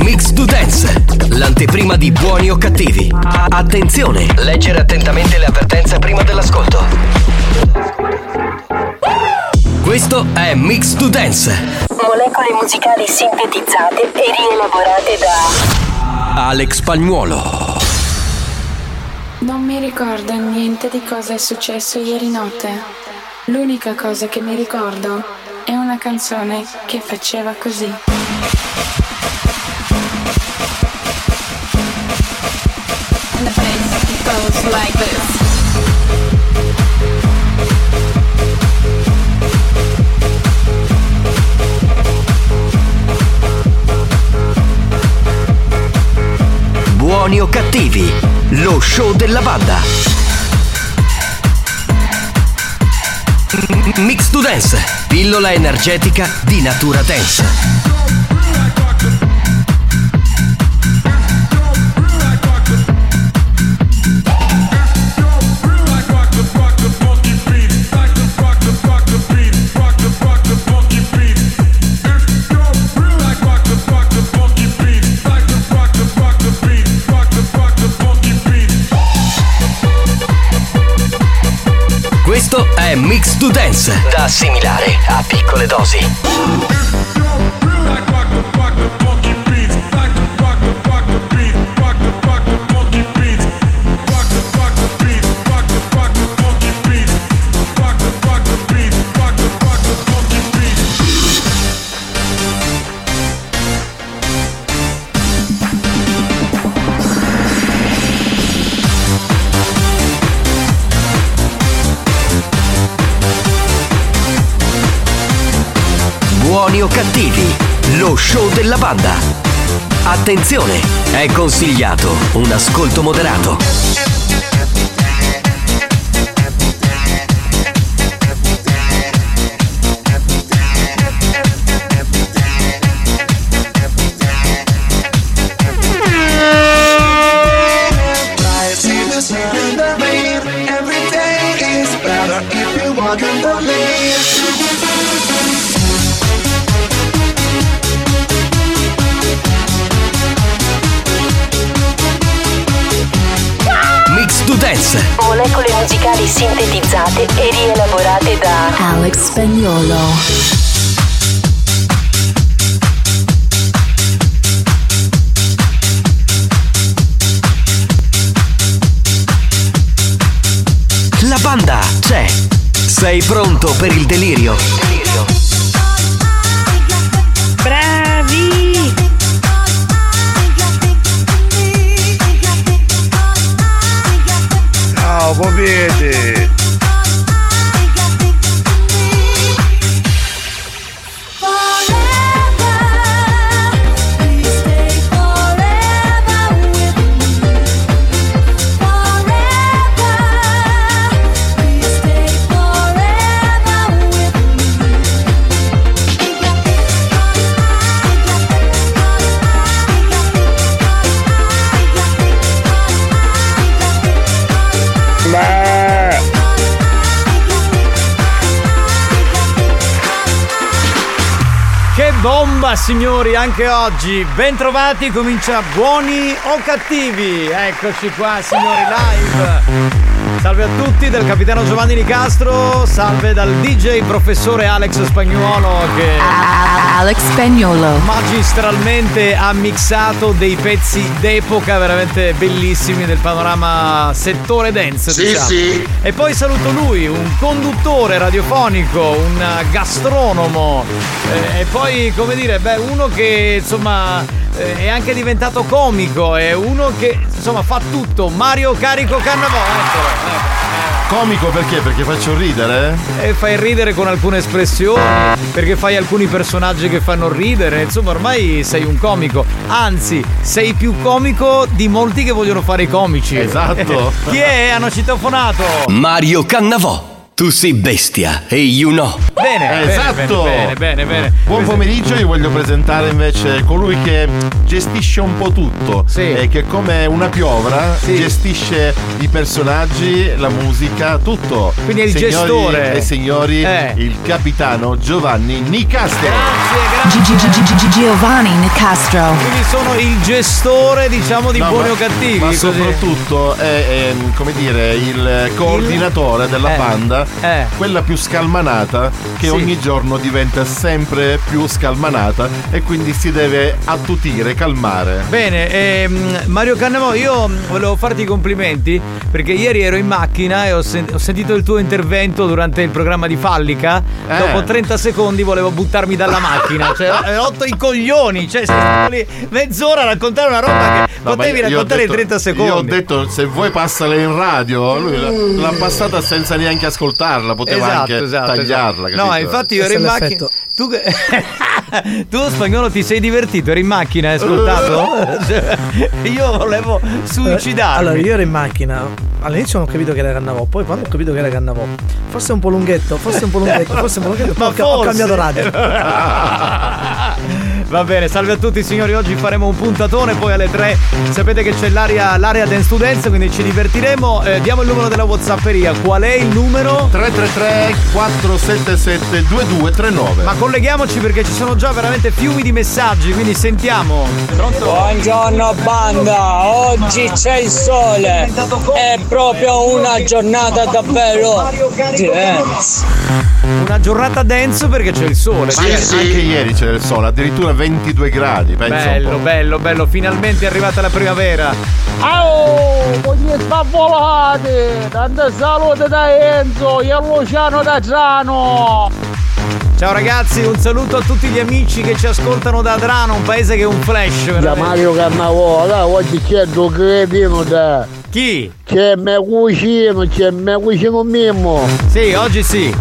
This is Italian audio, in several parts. Mix2Dance, l'anteprima di buoni o cattivi. Attenzione, leggere attentamente le avvertenze prima dell'ascolto. Questo è Mix2Dance. Molecole musicali sintetizzate e rielaborate da Alex Spagnuolo. Non mi ricordo niente di cosa è successo ieri notte. L'unica cosa che mi ricordo è una canzone che faceva così. And the bass goes like this. Buoni o cattivi, lo show della banda. Mix2Dance, pillola energetica di Natura Dance. Questo è Mix2Dance, da assimilare a piccole dosi. Buoni o cattivi, lo show della banda. Attenzione, è consigliato un ascolto moderato. Molecole musicali sintetizzate e rielaborate da Alex Spagnuolo. La banda c'è. Sei pronto per il delirio? Bravi! Победы! Bomba, signori, anche oggi bentrovati, comincia Buoni o Cattivi. Eccoci qua, signori, live. Salve a tutti dal capitano Giovanni Nicastro, salve dal DJ professore Alex Spagnuolo, che Alex Spagnuolo magistralmente ha mixato dei pezzi d'epoca veramente bellissimi del panorama settore dance, sì, diciamo. Sì. E poi saluto lui, un conduttore radiofonico, un gastronomo, e poi, come dire, uno che insomma è anche diventato comico, è uno che insomma fa tutto, Mario Cannavò, eccolo. Comico perché? Perché faccio ridere? E fai ridere con alcune espressioni, perché fai alcuni personaggi che fanno ridere, insomma ormai sei un comico. Anzi, sei più comico di molti che vogliono fare i comici. Esatto. Chi è? Hanno citofonato Mario Cannavò. Tu sei bestia e you know. Bene, esatto. Bene. Buon pomeriggio, io voglio presentare invece colui che gestisce un po' tutto, sì, e che come una piovra, sì, gestisce i personaggi, la musica, tutto. Quindi è il signori gestore. E signori, il capitano Giovanni Nicastro. Grazie. Giovanni Nicastro. Quindi sono il gestore, diciamo, di buoni o cattivi. Ma soprattutto è, come dire, il coordinatore della banda. Quella più scalmanata, che sì, ogni giorno diventa sempre più scalmanata e quindi si deve attutire, calmare. Bene, Mario Cannavò, io volevo farti i complimenti perché ieri ero in macchina e ho sentito il tuo intervento durante il programma di Fallica. Dopo 30 secondi volevo buttarmi dalla macchina, cioè ho rotto i coglioni, cioè lì mezz'ora a raccontare una roba che potevi raccontare in 30 secondi. Io ho detto, se vuoi passala in radio. Lui l'ha passata senza neanche ascoltare. Poteva anche tagliarla, capito? No, infatti io ero in macchina. Tu Spagnolo ti sei divertito? Eri in macchina, hai ascoltato? Io volevo suicidarmi. Allora io ero in macchina, all'inizio non ho capito che era Cannavò, poi quando ho capito che era Cannavò, forse un po' lunghetto, ma ho cambiato radio. Va bene, salve a tutti signori, oggi faremo un puntatone, poi alle 3 sapete che c'è l'area Dance to Dance, quindi ci divertiremo. Diamo il numero della WhatsApperia, qual è il numero? 333 477 2239. Ma colleghiamoci perché ci sono già veramente fiumi di messaggi, quindi sentiamo. Pronto? Buongiorno banda, oggi c'è il sole, è proprio una giornata davvero dance. Una giornata dance perché c'è il sole. Sì, sì. Anche ieri c'era il sole, addirittura 22 gradi, penso. Bello, finalmente è arrivata la primavera. Oh, voglio spavolate! Tante salute da Enzo, Ialluciano da Adrano. Ciao ragazzi, un saluto a tutti gli amici che ci ascoltano da Adrano, un paese che è un flash. Da Mario Cannavò, da oggi c'è il tuo cretino da... Chi? C'è il mio cugino Mimmo. Sì, oggi sì.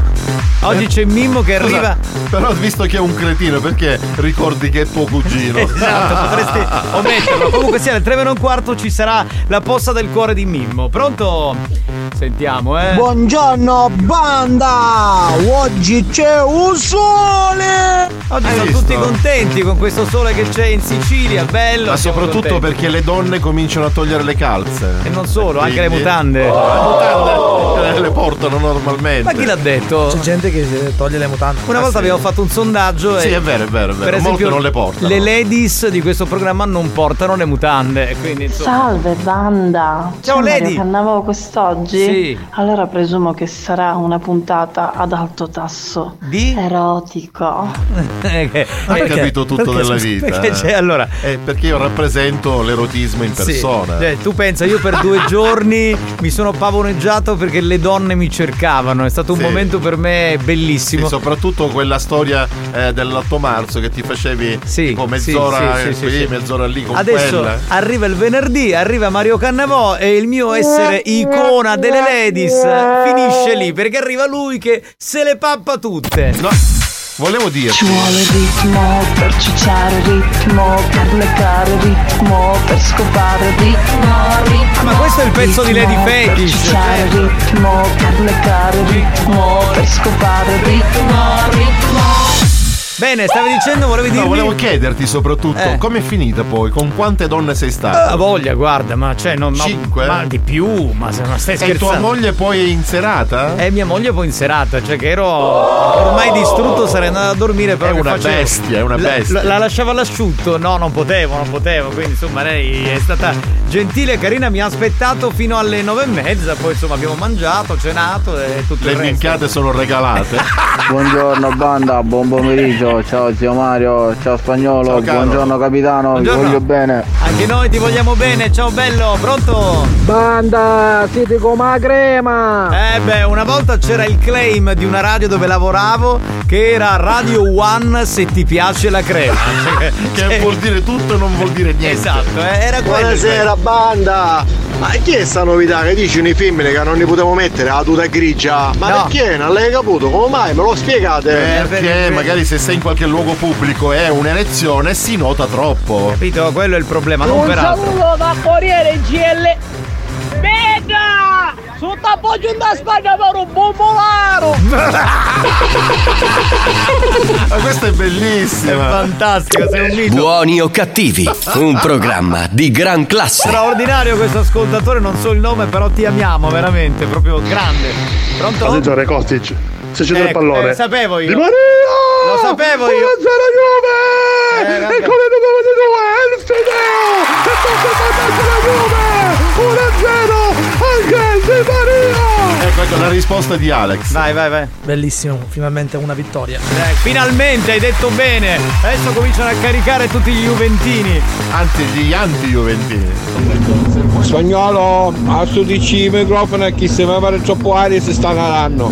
Oggi c'è Mimmo che arriva. Però visto che è un cretino, perché ricordi che è tuo cugino? Esatto, potresti ometterlo. Comunque sia, alle 3:15 ci sarà la posta del cuore di Mimmo. Pronto? Sentiamo, Buongiorno banda! Oggi c'è un sole! Oggi sono tutti contenti con questo sole che c'è in Sicilia, bello! Ma soprattutto contenti, perché le donne cominciano a togliere le calze. E non solo, quindi... anche le mutande. Le mutande le portano normalmente. Ma chi l'ha detto? C'è gente che toglie le mutande. Una volta abbiamo fatto un sondaggio. Sì, è vero. Per esempio, non le portano. Le ladies di questo programma non portano le mutande. Quindi, insomma... Salve banda! Ciao Lady! Andavo quest'oggi. Sì. Allora presumo che sarà una puntata ad alto tasso di erotico. Hai capito tutto della vita. Perché perché io rappresento l'erotismo in persona. Sì. Tu pensa, io per 2 giorni mi sono pavoneggiato perché le donne mi cercavano. È stato un momento per me bellissimo. Sì, soprattutto quella storia dell'8 marzo che ti facevi tipo mezz'ora qui, mezz'ora lì con adesso quella. Arriva il venerdì, arriva Mario Cannavò e il mio essere icona delle ladies finisce lì perché arriva lui che se le pappa tutte. Volevo dirti, ci vuole ritmo per cicciare ritmo, per leccare ritmo, per scopare ritmo. Ma questo è il pezzo ritmo, di Lady Fetish. Per cicciare ritmo, per leccare ritmo, per scopare ritmo. Bene, stavi dicendo, volevi dirmi... No, volevo chiederti soprattutto, com'è finita poi? Con quante donne sei stata? Voglia, guarda, ma cioè... 5? Ma di più, ma se non stai scherzando. E tua moglie poi è in serata? Mia moglie poi in serata, cioè che ero ormai distrutto, sarei andato a dormire. Però è una bestia, è una bestia. La lasciavo all'asciutto? No, non potevo, quindi insomma lei è stata gentile e carina, mi ha aspettato fino alle 9:30, poi insomma abbiamo mangiato, cenato e tutto il resto. Le minchiate sono regalate. Buongiorno banda, buon pomeriggio. Mario, ciao zio Mario, ciao Spagnuolo, ciao, buongiorno capitano, buongiorno. Vi voglio bene. Anche noi ti vogliamo bene, ciao bello, pronto? Banda, siete come la crema. Beh, una volta c'era il claim di una radio dove lavoravo che era Radio One, se ti piace la crema. Che vuol dire tutto e non vuol dire niente. Esatto, era quello. Buonasera che... banda! Ma chi è sta novità che dici nei film che non ne potevo mettere la tuta grigia? Ma no, perché? Non l'hai caputo? Come mai? Me lo spiegate? Perché magari se sei in qualche luogo pubblico e è un'elezione si nota troppo. Capito? Quello è il problema, non peraltro. Un saluto da Corriere GL. Venga! Sotto appoggio da Spagna per un bombolaro! Ma questo è bellissimo! È fantastico, sei un mito! Buoni o cattivi, un programma di gran classe! Straordinario questo ascoltatore, non so il nome, però ti amiamo veramente, proprio grande! Pronto? Passeggiare Kostic, se c'è del pallone! Lo sapevo io! Di Maria! Lo sapevo io! 1-0 Juve! E come dovete trovare? E poi 1-0! Ecco, ecco la risposta di Alex. Vai, vai, vai. Bellissimo, finalmente una vittoria. Finalmente, hai detto bene. Adesso cominciano a caricare tutti gli juventini. Anzi, gli anti-juventini. Spagnolo, a su DC il microfono a chi se mi pare troppo aria si sta calando.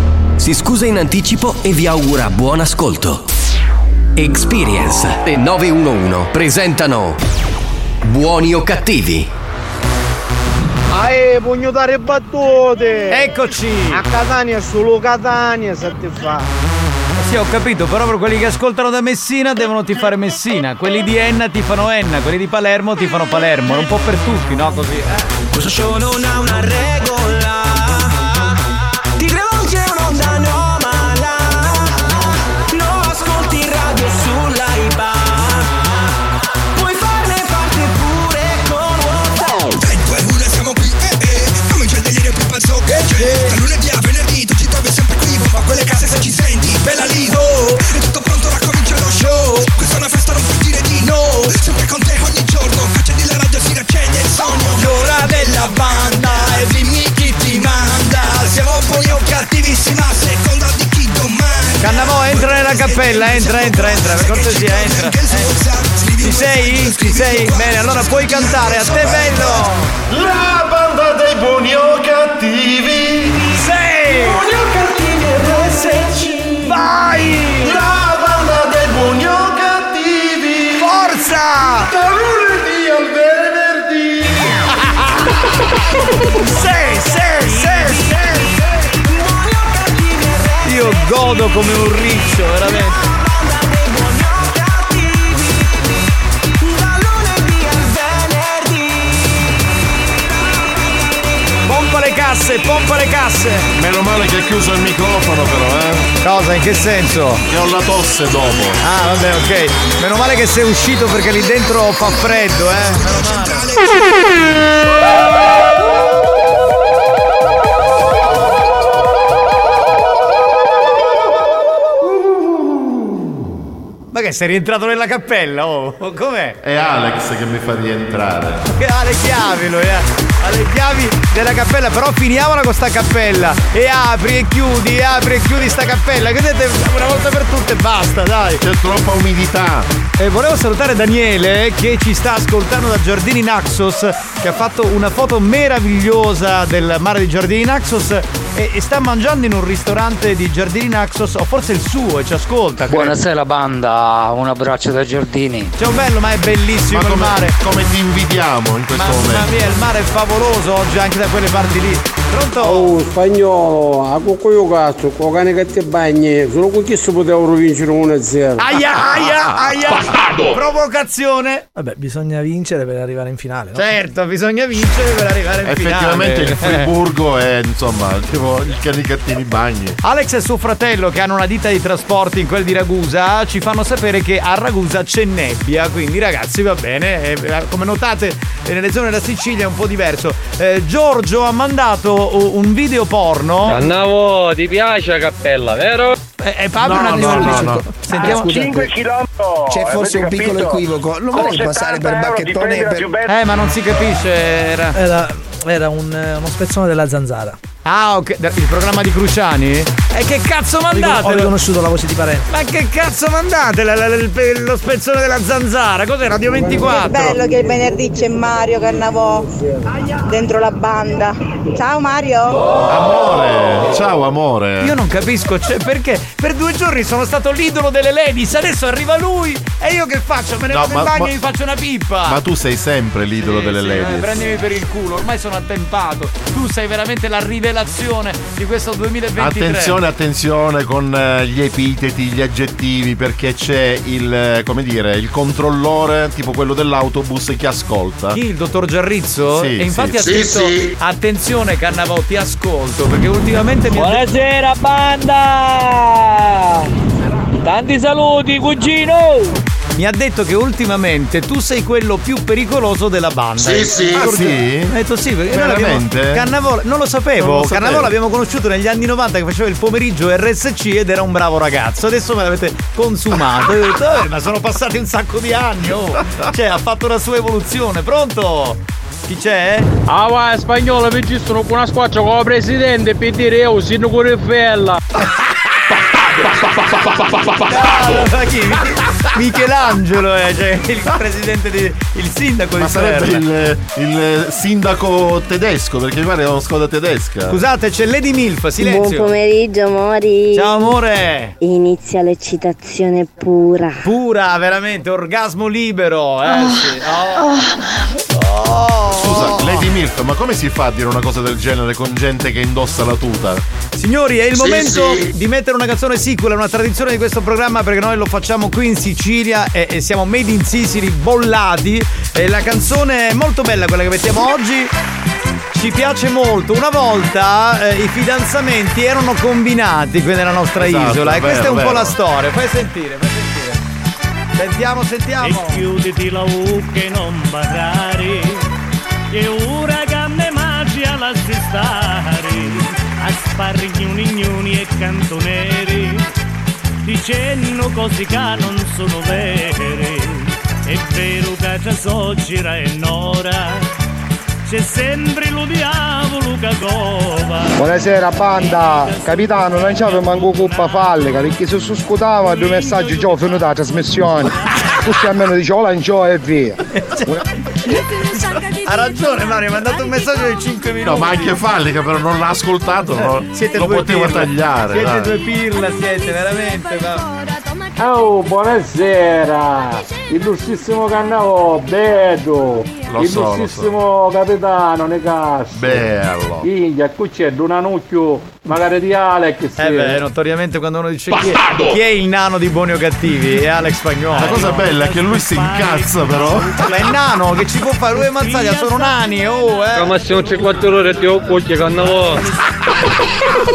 si scusa in anticipo e vi augura buon ascolto. Experience e 911 presentano Buoni o Cattivi. Ae, pugno dare battute! Eccoci! A Catania, solo Catania se ti fa. Sì, ho capito, però per quelli che ascoltano da Messina devono tifare Messina, quelli di Enna tifano Enna, quelli di Palermo tifano Palermo, un po' per tutti, no? Così, eh? Questo show non ha una regola, ti rivolge un'onda anomala, non ascolti radio sull'Aiba, puoi farne parte pure con WhatsApp. Che c'è? Da lunedì a venerdì tu ci trovi sempre qui, ma quelle case se ci senti, bella lì, oh, è tutto pronto, ora comincia lo show, questa è una festa, non puoi dire di no, sempre con te ogni giorno, accendi la radio, si raccende il sogno, l'ora della banda, e dimmi chi ti manda, siamo buoni o cattivissima, a seconda di chi domanda. Cannavò, entra nella cappella, entra, per cortesia, entra. Ci sei? Ci sei? Bene, allora puoi cantare, a te bello! La banda dei buoni o cattivi! Sei! Buoni o cattivi RSC! Vai! La banda dei buoni o cattivi! Forza! Da lunedì al venerdì! Sei! Io godo come un riccio, veramente! Pompa le casse! Meno male che è chiuso il microfono però, eh? Cosa? In che senso? Che ho la tosse dopo. Ah, vabbè, ok. Meno male che sei uscito perché lì dentro fa freddo, eh? Meno male. Ma che sei rientrato nella cappella, oh? Com'è? È Alex che mi fa rientrare. Che Ale chiavi lui, eh? Alle chiavi della cappella, però finiamola con sta cappella. E apri e chiudi sta cappella. Credete una volta per tutte e basta, dai. C'è troppa umidità. E volevo salutare Daniele che ci sta ascoltando da Giardini Naxos, che ha fatto una foto meravigliosa del mare di Giardini Naxos e sta mangiando in un ristorante di Giardini Naxos, o forse il suo, e ci ascolta. Buonasera banda, un abbraccio da Giardini. Ciao bello, ma è bellissimo, ma il mare. Come ti invidiamo in questo momento. Mamma mia, il mare è favoloso oggi anche da quelle parti lì. Pronto? Oh, Spagnuolo, a cucco cazzo, con Canicattini Bagni, solo con chi si poteva vincere 1-0. Aia, aia, aia. Bastardo. Provocazione. Vabbè, bisogna vincere per arrivare in finale, no? Certo, bisogna vincere per arrivare in finale. Effettivamente il Friburgo è, insomma, tipo il Canicattini Bagni. Alex e suo fratello, che hanno una ditta di trasporti in quel di Ragusa, ci fanno sapere che a Ragusa c'è nebbia, quindi ragazzi va bene, come notate nelle zone della Sicilia è un po' diverso. Giorgio ha mandato un video porno. Cannavò, ti piace la cappella, vero? Fabio no, un attimo no. Sentiamo 5 km. C'è forse un piccolo equivoco. Non vorrei passare per bacchettone per... ma non si capisce. Era uno spezzone della zanzara. Ah, ok. Il programma di Cruciani? E che cazzo mandate? Ho riconosciuto la voce di parente. Ma che cazzo mandate? Lo spezzone della zanzara? Cos'è? Radio 24? Che bello che il venerdì c'è Mario Cannavò dentro la banda. Ciao Mario. Amore. Ciao amore. Io non capisco, cioè, perché per 2 giorni sono stato l'idolo delle ladies. Adesso arriva lui e io che faccio? Me ne vado in bagno e mi faccio una pippa. Ma tu sei sempre l'idolo delle ladies. Prendimi per il culo, ormai sono attempato. Tu sei veramente la rivelazione di questo 2023. Attenzione con gli epiteti, gli aggettivi, perché c'è il, come dire, il controllore, tipo quello dell'autobus, che ascolta. Chi? Il dottor Giarrizzo? Sì, e infatti ha scritto. Attenzione Cannavò, ti ascolto, perché ultimamente mi... Buonasera banda! Tanti saluti cugino! Mi ha detto che ultimamente tu sei quello più pericoloso della banda. Sì. Ah, sì? Ha detto sì, perché veramente? Noi Cannavò, non lo sapevo. Cannavò l'abbiamo conosciuto negli anni 90, che faceva il pomeriggio RSC ed era un bravo ragazzo. Adesso me l'avete consumato. Io ho detto, ma sono passati un sacco di anni, oh. Cioè, ha fatto la sua evoluzione. Pronto? Chi c'è? Ah vai, Spagnuolo, mi ci sono con una squaccia con la presidente per dire io sono con il fella. Michelangelo cioè il presidente il sindaco di Salerno. Il sindaco tedesco, perché mi pare è una scuola tedesca. Scusate, c'è Lady Milf, silenzio. Buon pomeriggio amori. Ciao amore. Inizia l'eccitazione pura, veramente orgasmo libero. Scusa Lady Milf, ma come si fa a dire una cosa del genere con gente che indossa la tuta? Signori, è il momento di mettere una canzone sicula, una tradizione di questo programma, perché noi lo facciamo qui in Sicilia e siamo made in Sicily, bollati. E la canzone è molto bella, quella che mettiamo oggi. Ci piace molto. Una volta i fidanzamenti erano combinati qui nella nostra isola, e questa è un po' la storia. Fai sentire. Sentiamo. E chiuditi la che non badare, che ora canne magia la si stare. A sparri gnuni e cantoneri, dicendo cose che non sono vere. È vero che c'è sogira e nora, c'è sempre lo diavolo che cova. Buonasera banda, capitano, non c'è manco coppa fallica, perché se si scutava 2 messaggi già ho finito la trasmissione. Tutti almeno dicevo lanciò e via. Ha ragione Mario, mi ha mandato un messaggio di 5 minuti. No, ma anche Fallica però non l'ha ascoltato, no? Lo potevo tagliare. Siete due pirla, siete veramente, no? Oh, buonasera. Illustrissimo Cannavò, bello. Illustrissimo capitano Nicastro. Bello. Quindi, qui c'è un anucchio magari di Alex. Beh, notoriamente quando uno dice chi è il nano di Buoni o Cattivi è Alex Spagnuolo. La cosa bella è che lui si incazza però. Ma è nano, che ci può fare? Lui e Mazzaglia sono nani, Ma se non c'è 4 ore ti occupi Cannavò.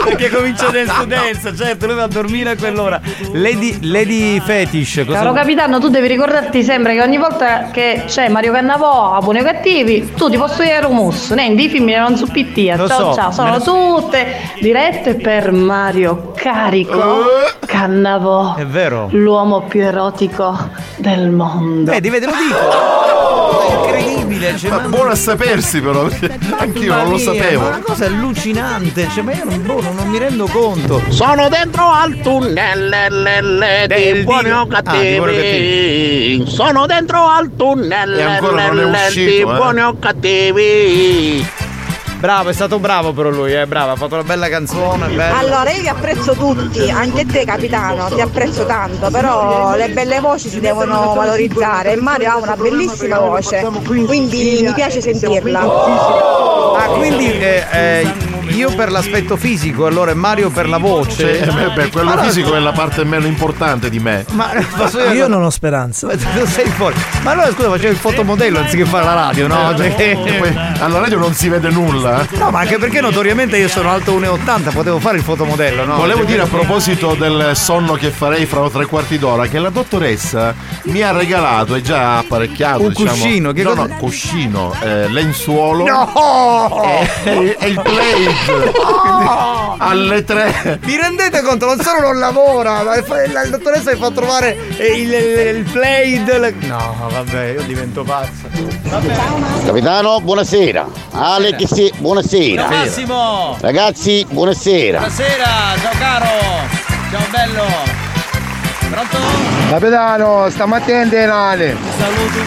Perché comincia Dance to Dance, certo, lui va a dormire a quell'ora. Lady Fetish. Caro capitano, tu devi ricordarti sempre che ogni volta che c'è Mario Cannavò a Buoni o Cattivi, tu ti posso dire romus, niente, i film non su pittia. Ciao, sono tutte dirette per Mario Carico Cannavò. È vero. L'uomo più erotico del mondo. Ve lo dico. Incredibile. Cioè, ma buono a sapersi però, perché anch'io non lo sapevo. È una cosa allucinante, ma io non mi rendo conto. Sono dentro al tunnel di Buoni o Cattivi. Sono dentro al tunnel di Buoni o Cattivi. Bravo, è stato bravo però lui, bravo, ha fatto una bella canzone, bella. Allora io vi apprezzo tutti, anche te capitano, ti apprezzo tanto, però le belle voci si devono valorizzare e Mario ha una bellissima voce, quindi mi piace sentirla. Ah, quindi io per l'aspetto fisico, allora Mario per la voce. Beh, quello allora, fisico è la parte meno importante di me. Ma io non ho speranza. Sei fuori. Ma allora scusa, facevo il fotomodello anziché fare la radio, no? Poi, alla radio non si vede nulla. No, ma anche perché notoriamente io sono alto 1,80, potevo fare il fotomodello, no? Volevo dire a proposito del sonno che farei fra 3/4 d'ora che la dottoressa mi ha regalato, è già apparecchiato un cuscino, che cosa? No, cuscino, lenzuolo. No! E il play. Oh! Alle 3 vi rendete conto? Non solo non lavora, ma la dottoressa mi fa trovare il plaid. No, vabbè, io divento pazzo. Vabbè. Capitano, buonasera. Alex, buonasera. Massimo. Ragazzi, buonasera. Buonasera, ciao caro. Ciao bello. Pronto? Capitano, stamattina in Ale. Saluti.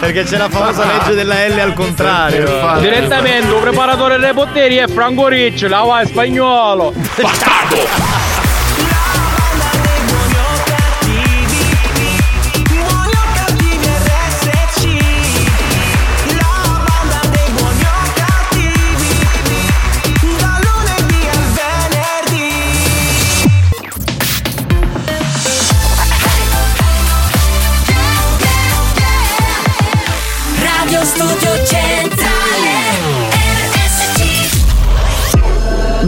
Perché c'è la famosa legge della L al contrario. Direttamente un preparatore dei poteri è Franco Riccioli, la UA è Spagnuolo. Bastardo! Studio Centrale.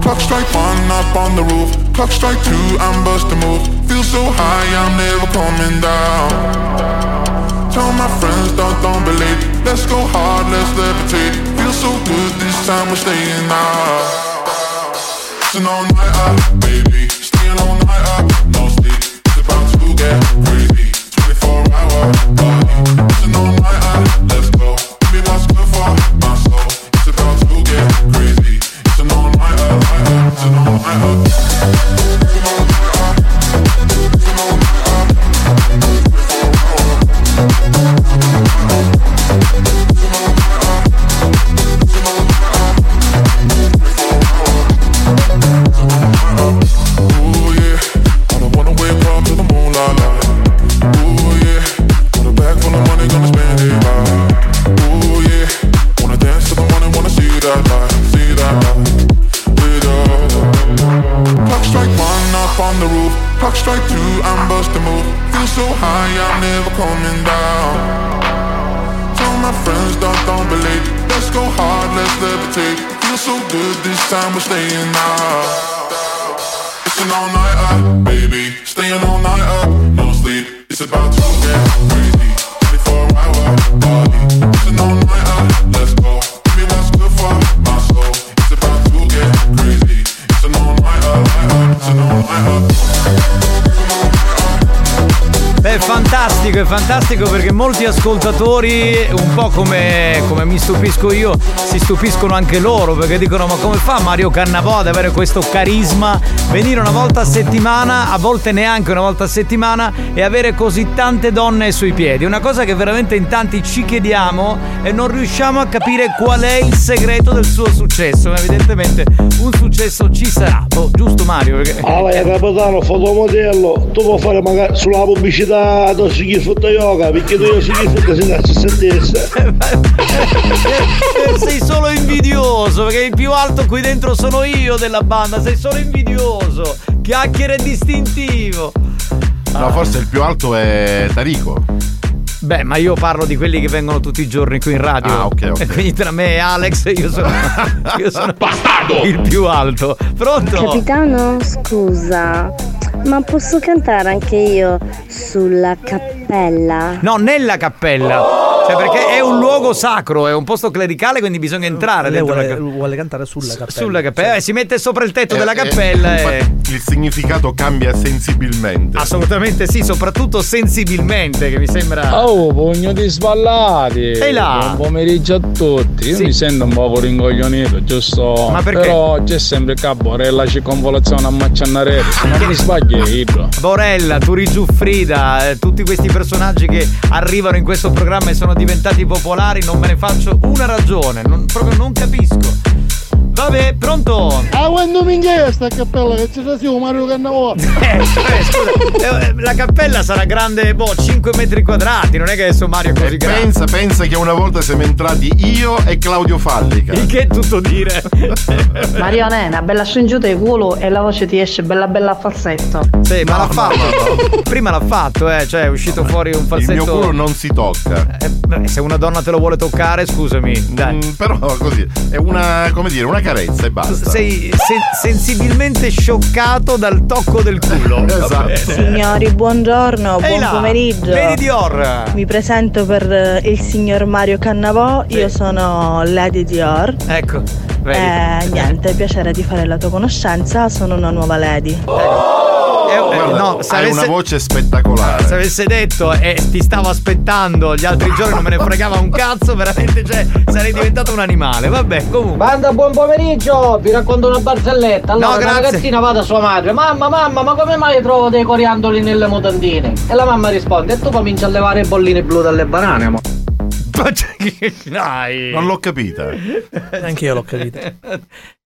Clock strike one up on the roof. Clock strike two, I'm busting move. Feel so high, I'm never coming down. Tell my friends, don't be late. Let's go hard, let's levitate. Feel so good, this time we're staying out. It's an all-nighter, baby. Staying all-nighter, no sleep. It's about to get crazy. 24-hour party. It's an all-nighter, let's go. Give me what's good for my soul. It's about to get crazy. It's an all-nighter, it's an all-nighter. Time we're staying out. It's an all-nighter, baby. Staying all-nighter, no sleep. It's about to get crazy. 24-hour party. It's an all-nighter, let's go. Give me what's good for my soul. It's about to get crazy. It's an all-nighter, it's an all-nighter. Beh, è fantastico perché molti ascoltatori, un po' come mi stupisco io, si stupiscono anche loro perché dicono: ma come fa Mario Cannavò ad avere questo carisma, venire una volta a settimana, a volte neanche una volta a settimana, e avere così tante donne sui piedi? Una cosa che veramente in tanti ci chiediamo e non riusciamo a capire qual è il segreto del suo successo, ma evidentemente un successo ci sarà, giusto Mario? Perché... Allora, capitano, fotomodello, tu puoi fare magari sulla pubblicità do sugli sotto yoga perché tu sugli sotto si nasce stessa. Sei solo invidioso perché il più alto qui dentro sono io della banda, sei solo invidioso, chiacchiere distintivo. No, forse il più alto è Tarico. Beh, ma io parlo di quelli che vengono tutti i giorni qui in radio. Ah, ok, ok. E quindi tra me e Alex io sono bastardo, il più alto. Pronto? Capitano, scusa, ma posso cantare anche io sulla cappella? No, nella cappella. Oh! Cioè, perché è un luogo sacro, è un posto clericale, quindi bisogna entrare dentro la cappella. Vuole cantare sulla cappella. Sulla cappella, cioè, si mette sopra il tetto della cappella e il significato cambia sensibilmente. Assolutamente sì, soprattutto sensibilmente, che mi sembra. Oh, pugno di sballati. E là. Buon pomeriggio a tutti. Io mi sento un po' rincoglionito, giusto? Ma perché? Però c'è sempre che Borella ci convolazione a Macciannarello. Ma mi sbaglio. Borella, Turi Giuffrida, tutti questi personaggi che arrivano in questo programma e sono diventati popolari, non me ne faccio una ragione, proprio non capisco. Vabbè, pronto? Ah, quando mi inghia sta cappella che c'è stato Mario Cannavò. Scusa, la cappella sarà grande, 5 metri quadrati, non è che adesso Mario è così grande. Pensa che una volta siamo entrati io e Claudio Fallica. Il che è tutto dire. Mario Nena, bella su in giù del culo e la voce ti esce bella bella a falsetto. Sì, ma l'ha fatto. Prima l'ha fatto, cioè è uscito fuori un falsetto. Il mio culo non si tocca. Se una donna te lo vuole toccare, scusami, dai. Però così, è una, come dire, una carezza e basta. Sei sensibilmente scioccato dal tocco del culo. Esatto. Signori, buongiorno, buon pomeriggio. Lady Dior. Mi presento per il signor Mario Cannavò, sì. Io sono Lady Dior. Ecco. Niente, piacere di fare la tua conoscenza, sono una nuova lady. Guarda, no, hai una voce spettacolare. Se avesse detto ti stavo aspettando gli altri giorni, non me ne fregava un cazzo, veramente, cioè, sarei diventato un animale. Vabbè, comunque. Banda, buon pomeriggio, vi racconto una barzelletta. Allora, la ragazzina va da sua madre: mamma, ma come mai trovo dei coriandoli nelle mutandine? E la mamma risponde: e tu cominci a levare bolline blu dalle banane, mo. Non l'ho capita. Neanche io l'ho capita.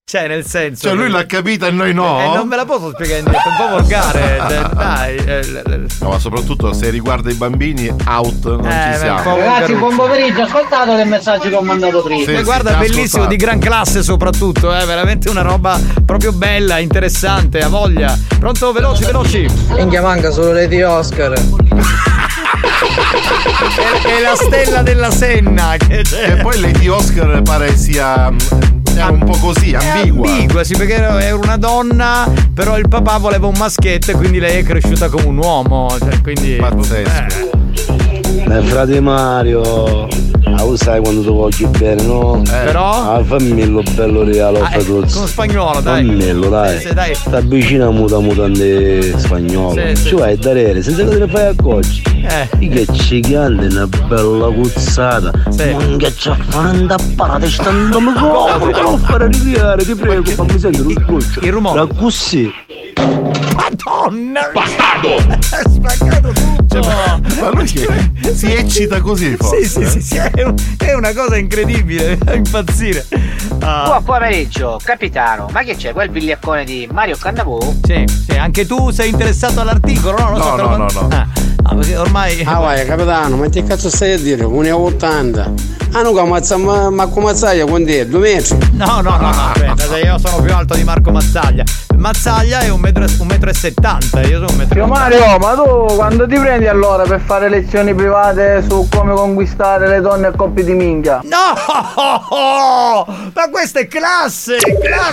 Cioè, nel senso. Cioè, lui l'ha capita e noi no. Non me la posso spiegare niente, è un po' volgare. Dai. No, ma soprattutto se riguarda i bambini, out, non ci siamo. Ragazzi, buon pomeriggio, ascoltate il messaggio che ho mandato prima. Sì, guarda, bellissimo, ascoltato. Di gran classe soprattutto, veramente una roba proprio bella, interessante, a voglia. Pronto, veloci. Minchia, manca solo Lady Oscar. È la stella della Senna. E poi Lady Oscar pare sia. È un po' così, ambigua, sì, perché era una donna, però il papà voleva un maschietto e quindi lei è cresciuta come un uomo, cioè, quindi pazzesco. Beh, frate Mario, lo sai quando tu voglio bene, no? Però fammillo bello reale, con spagnolo, dai. Fammillo, dai. Dai. Sta vicina mutande spagnolo. Ci vai a dare, senza cosa ne fai a cocci. Che ci grande, una bella cuzzata. Non che ci affanda a parate, stando mi come devo far arrivare, ti prego, fammi sentire lo sgoccio. Il rumore. La così. Madonna! Bastardo! Spaccato tutto! Cioè, ma lui che si eccita così forse? Sì, è una cosa incredibile, da impazzire. Buon pomeriggio, capitano, ma che c'è quel bigliettone di Mario Cannavò? Sì, anche tu sei interessato all'articolo, no? No. Perché ormai. Vai, capitano, ma che cazzo stai a dire? 1,80. Non come Marco Mazzaglia quando è 2 metri. No, aspetta, io sono più alto di Marco Mazzaglia. Mazzaglia è 1,70 metri, io sono 1,80 metri. Mario, ma tu quando ti prendi allora per fare lezioni private su come conquistare le donne a coppie di minchia? No! Ma questa è classe!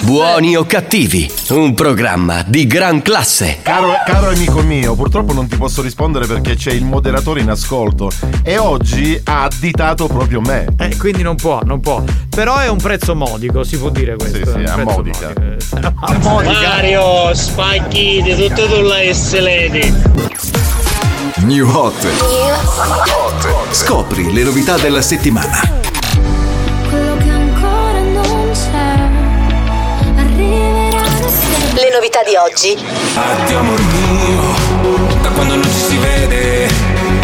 Buoni o cattivi, un programma di gran classe. Caro amico mio, purtroppo non ti posso rispondere perché c'è il moderatore in ascolto e oggi ha additato proprio me. Quindi non può. Però è un prezzo modico, si può dire questo. Sì, a modica. Mario, spacchi di tutto tu la S-Lady. New Hot. Scopri le novità della settimana. Quello che ancora non c'è arriverà. Le novità di oggi. Addio amor mio, da quando non ci si vede.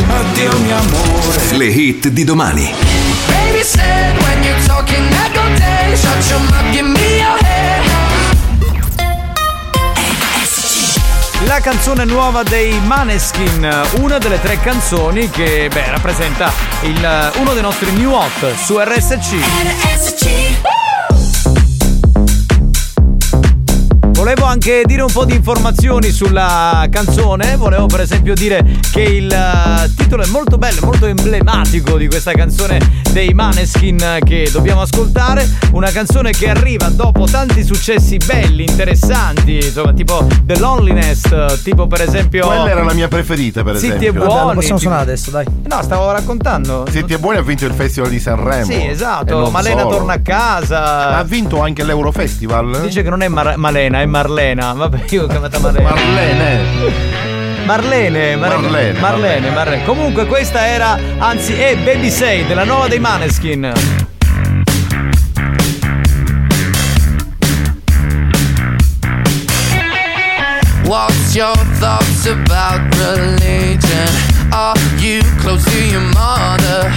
Addio mio amore. Le hit di domani. Baby said when you're talking I go day, shut your mouth, give me your head. La canzone nuova dei Måneskin, una delle 3 canzoni che rappresenta uno dei nostri new hot su RSC. Volevo anche dire un po' di informazioni sulla canzone. Volevo per esempio dire che il titolo è molto bello, molto emblematico di questa canzone dei Måneskin che dobbiamo ascoltare. Una canzone che arriva dopo tanti successi belli, interessanti, insomma, tipo The Loneliness, tipo per esempio quella era la mia preferita, per esempio. Zitti e buoni. Lo possiamo suonare adesso, dai. No, stavo raccontando. Zitti e buoni ha vinto il Festival di Sanremo. Sì, esatto. Malena solo. Torna a casa. Ha vinto anche l'Eurofestival. Dice che non è Malena, è Marlena. Vabbè, io ho chiamato Marlena. Marlene. Comunque questa era, anzi è Baby Say della nuova dei Måneskin. What's your thoughts about religion? Are you close to your mother?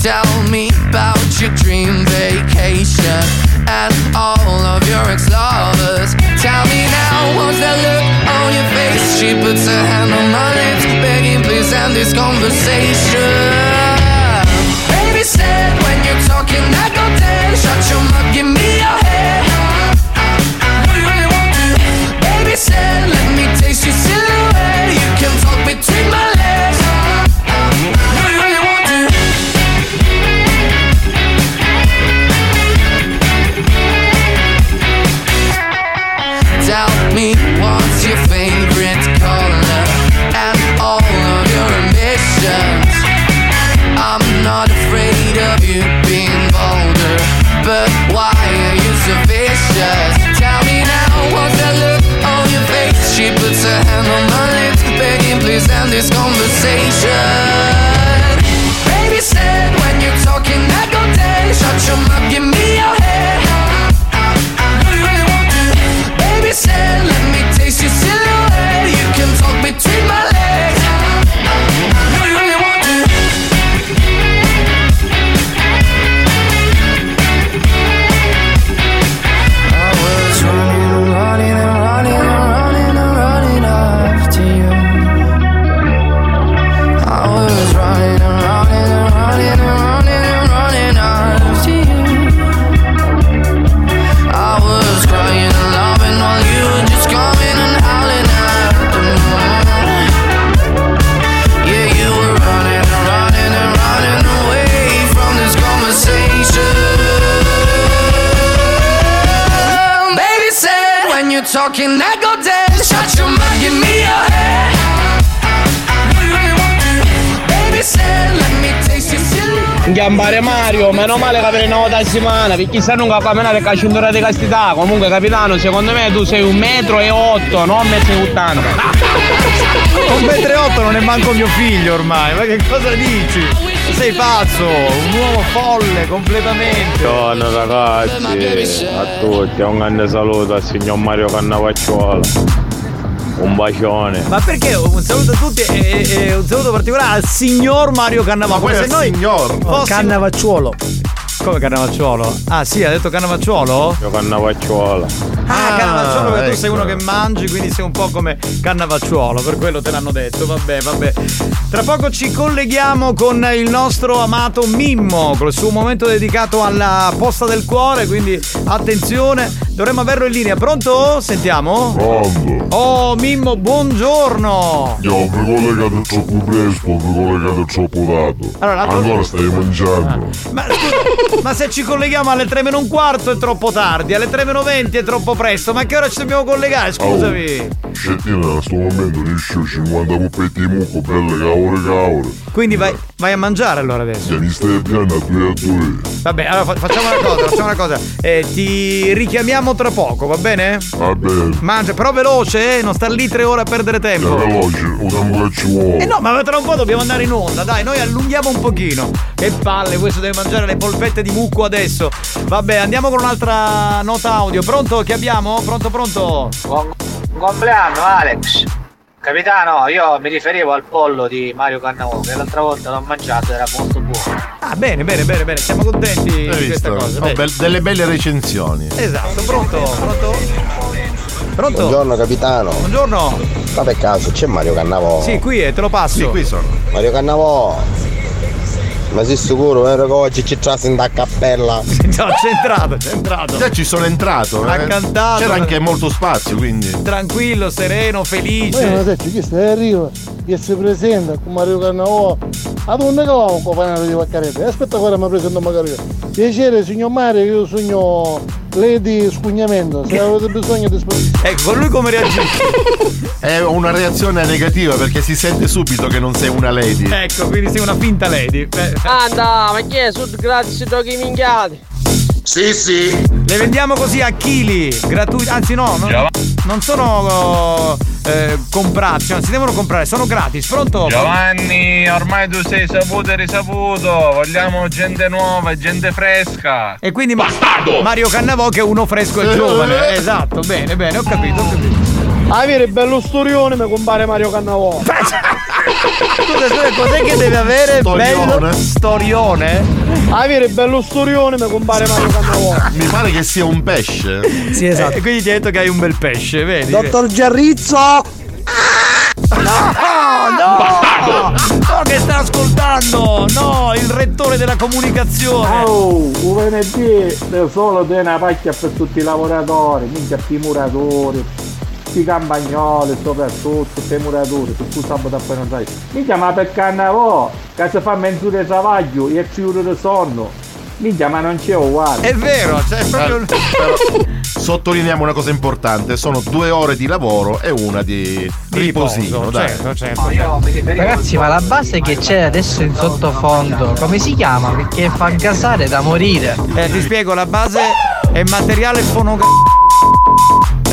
Tell me about your dream vacation and all of your ex-lovers. Tell me now, what's that look on your face? She puts her hand on my lips, begging please end this conversation. Baby said when you're talking I go dead. Shut your mouth, give me your head. What do you really want to? Baby said let me taste your silhouette. You can talk between my legs. What do you really want to? Tell me what's your favorite color and all of your ambitions. I'm not afraid of you being bolder, but why are you so vicious? Tell me now, what's that look on your face? She puts her hand on my lips, begging please end this conversation. Baby said when you're talking I go dead. Shut your mouth, give me your head. Said, let me taste your silhouette. You can talk between my legs. I know you really want to. I was running after you. I was running after you. I was crying and loving. You were just coming and howling at the moon. Yeah, you were running and running and running away from this conversation. Baby said, when you're talking, I go dead. Shut your mouth, give me your head. What you really want to? Baby said, let me taste your silhouette. Gambare Mario, meno male che avere 9 da settimana, perché se non camminare che c'è un'ora di castità. Comunque capitano, secondo me tu sei 1,8 metri, non 1,80 metri. 1,8 metri non è manco mio figlio ormai, ma che cosa dici? Sei pazzo, un uomo folle completamente. Buongiorno ragazzi, a tutti, un grande saluto al signor Mario Cannavacciuolo. Un bacione. Ma perché un saluto a tutti e un saluto particolare al signor Mario Cannavò. Ma se noi fossimo... Cannavacciuolo. Come Cannavacciuolo? Ah sì, ha detto Cannavacciuolo? Io Cannavacciuolo. Ah, Cannavacciuolo, perché ecco. Tu sei uno che mangi, quindi sei un po' come Cannavacciuolo, per quello te l'hanno detto. Vabbè. Tra poco ci colleghiamo con il nostro amato Mimmo, col suo momento dedicato alla posta del cuore, quindi attenzione, dovremmo averlo in linea. Pronto? Sentiamo? Pronto. Oh Mimmo, buongiorno. Io mi collegate troppo presto, mi collegate troppo tardi. Allora, ancora stai mangiando. Ma ma se ci colleghiamo alle 3 meno un quarto è troppo tardi, alle 3 meno 20 è troppo presto, ma a che ora ci dobbiamo collegare? Scusami. Scettino, in questo momento riesce 50 puppetti di mucco, belle caure. Quindi vai a mangiare allora adesso. Se mi stai piano a due. Vabbè, allora facciamo una cosa. Ti richiamiamo tra poco, va bene? Va bene. Mangia, però veloce, non star lì 3 ore a perdere tempo. È veloce, un ci vuole. No, ma tra un po' dobbiamo andare in onda, dai, noi allunghiamo un pochino. Che palle, questo deve mangiare le polpette di mucco adesso. Vabbè, andiamo con un'altra nota audio. Pronto? Che abbiamo? Pronto? Buon compleanno Alex. Capitano, io mi riferivo al pollo di Mario Cannavò, che l'altra volta l'ho mangiato, era molto buono. Ah, bene, siamo contenti di questa cosa. Oh, delle belle recensioni. Esatto, pronto? Buongiorno capitano. Buongiorno. Ma per caso c'è Mario Cannavò? Sì, qui te lo passo. Sì, qui sono. Mario Cannavò. Ma sei sicuro, raga, oggi ci c'è in da cappella. No, c'è entrato. Già ci sono entrato. Ha cantato. C'era anche molto spazio, quindi. Tranquillo, sereno, felice. Ma io ho detto che stai arriva, che si presenta con Mario Cannavò. A dove cavolo un compagno di Vaccarizzo? Aspetta guarda, mi presento magari. Piacere, signor Mario, io sogno Lady Spugnamento, se avete bisogno di spugnamento. Ecco, lui come reagisce? È una reazione negativa perché si sente subito che non sei una lady. Ecco, quindi sei una finta lady. Anda, ma chi è? Sud grazie, tocchi minchiati. Sì, sì. Le vendiamo così a chili, gratuiti. Anzi no, non sono comprati, cioè non si devono comprare, sono gratis. Pronto? Giovanni, ormai tu sei saputo e risaputo. Vogliamo gente nuova, gente fresca. E quindi bastardo! Mario Cannavò che è uno fresco e giovane. Esatto, bene, ho capito. Avere bello storione mi compare Mario Cannavò. Scusa, cos'è che deve avere storione. Bello storione? Avere bello storione mi compare Mario Cannavò. Mi pare che sia un pesce. Sì, esatto. Quindi ti ha detto che hai un bel pesce, vedi? Dottor Giarrizzo! No! No, che sta ascoltando! No, il rettore della comunicazione! Oh, lunedì solo te una pacchia per tutti i lavoratori, minchia per i muratori. I campagnoli, soprattutto, i muratori, tutto il sabato appena sai. Mi chiama per Cannavò, che si fa mezz'ora di savaglio e 3 ore di sonno. Mi chiama non c'è uguale. È vero, cioè proprio. Però, sottolineiamo una cosa importante, sono 2 ore di lavoro e una di riposino. Certo. Ragazzi, ma la base che c'è adesso in sottofondo, come si chiama? Perché fa gasare da morire. Ti spiego, la base è materiale fonografico.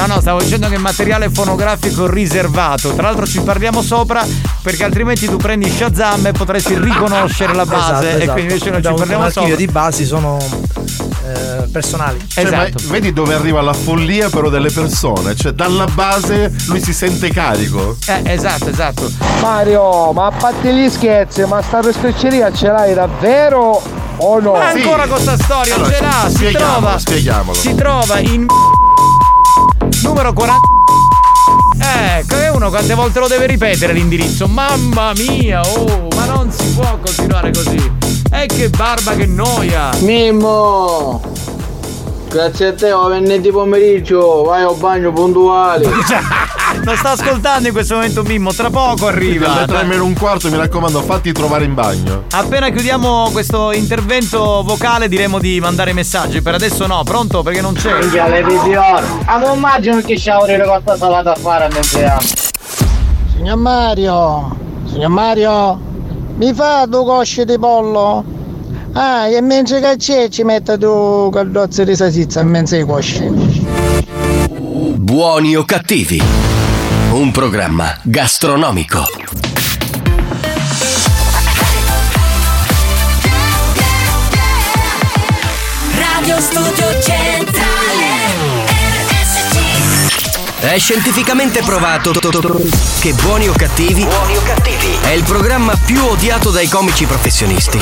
No, stavo dicendo che è materiale fonografico riservato. Tra l'altro ci parliamo sopra perché altrimenti tu prendi Shazam e potresti riconoscere la base. Esatto. E quindi invece non ci parliamo sopra. Di basi sono personali. Cioè, esatto. Vedi dove arriva la follia però delle persone. Cioè dalla base lui si sente carico. Esatto. Mario, ma a parte gli scherzi, ma sta pescheria ce l'hai davvero o no? Ma ancora sì. Con sta storia allora, ce l'ha, si trova in numero 40. Ecco, è uno quante volte lo deve ripetere l'indirizzo. Mamma mia, oh, ma non si può continuare così. E che barba, che noia. Mimmo, grazie a te, venerdì pomeriggio vai al bagno puntuale. Non sta ascoltando in questo momento Mimmo, tra poco arriva. Alle 3 meno un quarto, mi raccomando, fatti trovare in bagno. Appena chiudiamo questo intervento vocale diremo di mandare messaggi. Per adesso no, pronto? Perché non c'è. Minchia, Lady Dior. Ah, non immagino che ci avrei questa salata a fare a mezz'ora. Signor Mario, mi fa 2 cosce di pollo? Ah, e mentre che c'è ci metta 2 caldozze di salsiccia, mentre i cosci. Buoni o cattivi? Un programma gastronomico. Radio Studio Centrale. È scientificamente provato che Buoni o cattivi è il programma più odiato dai comici professionisti.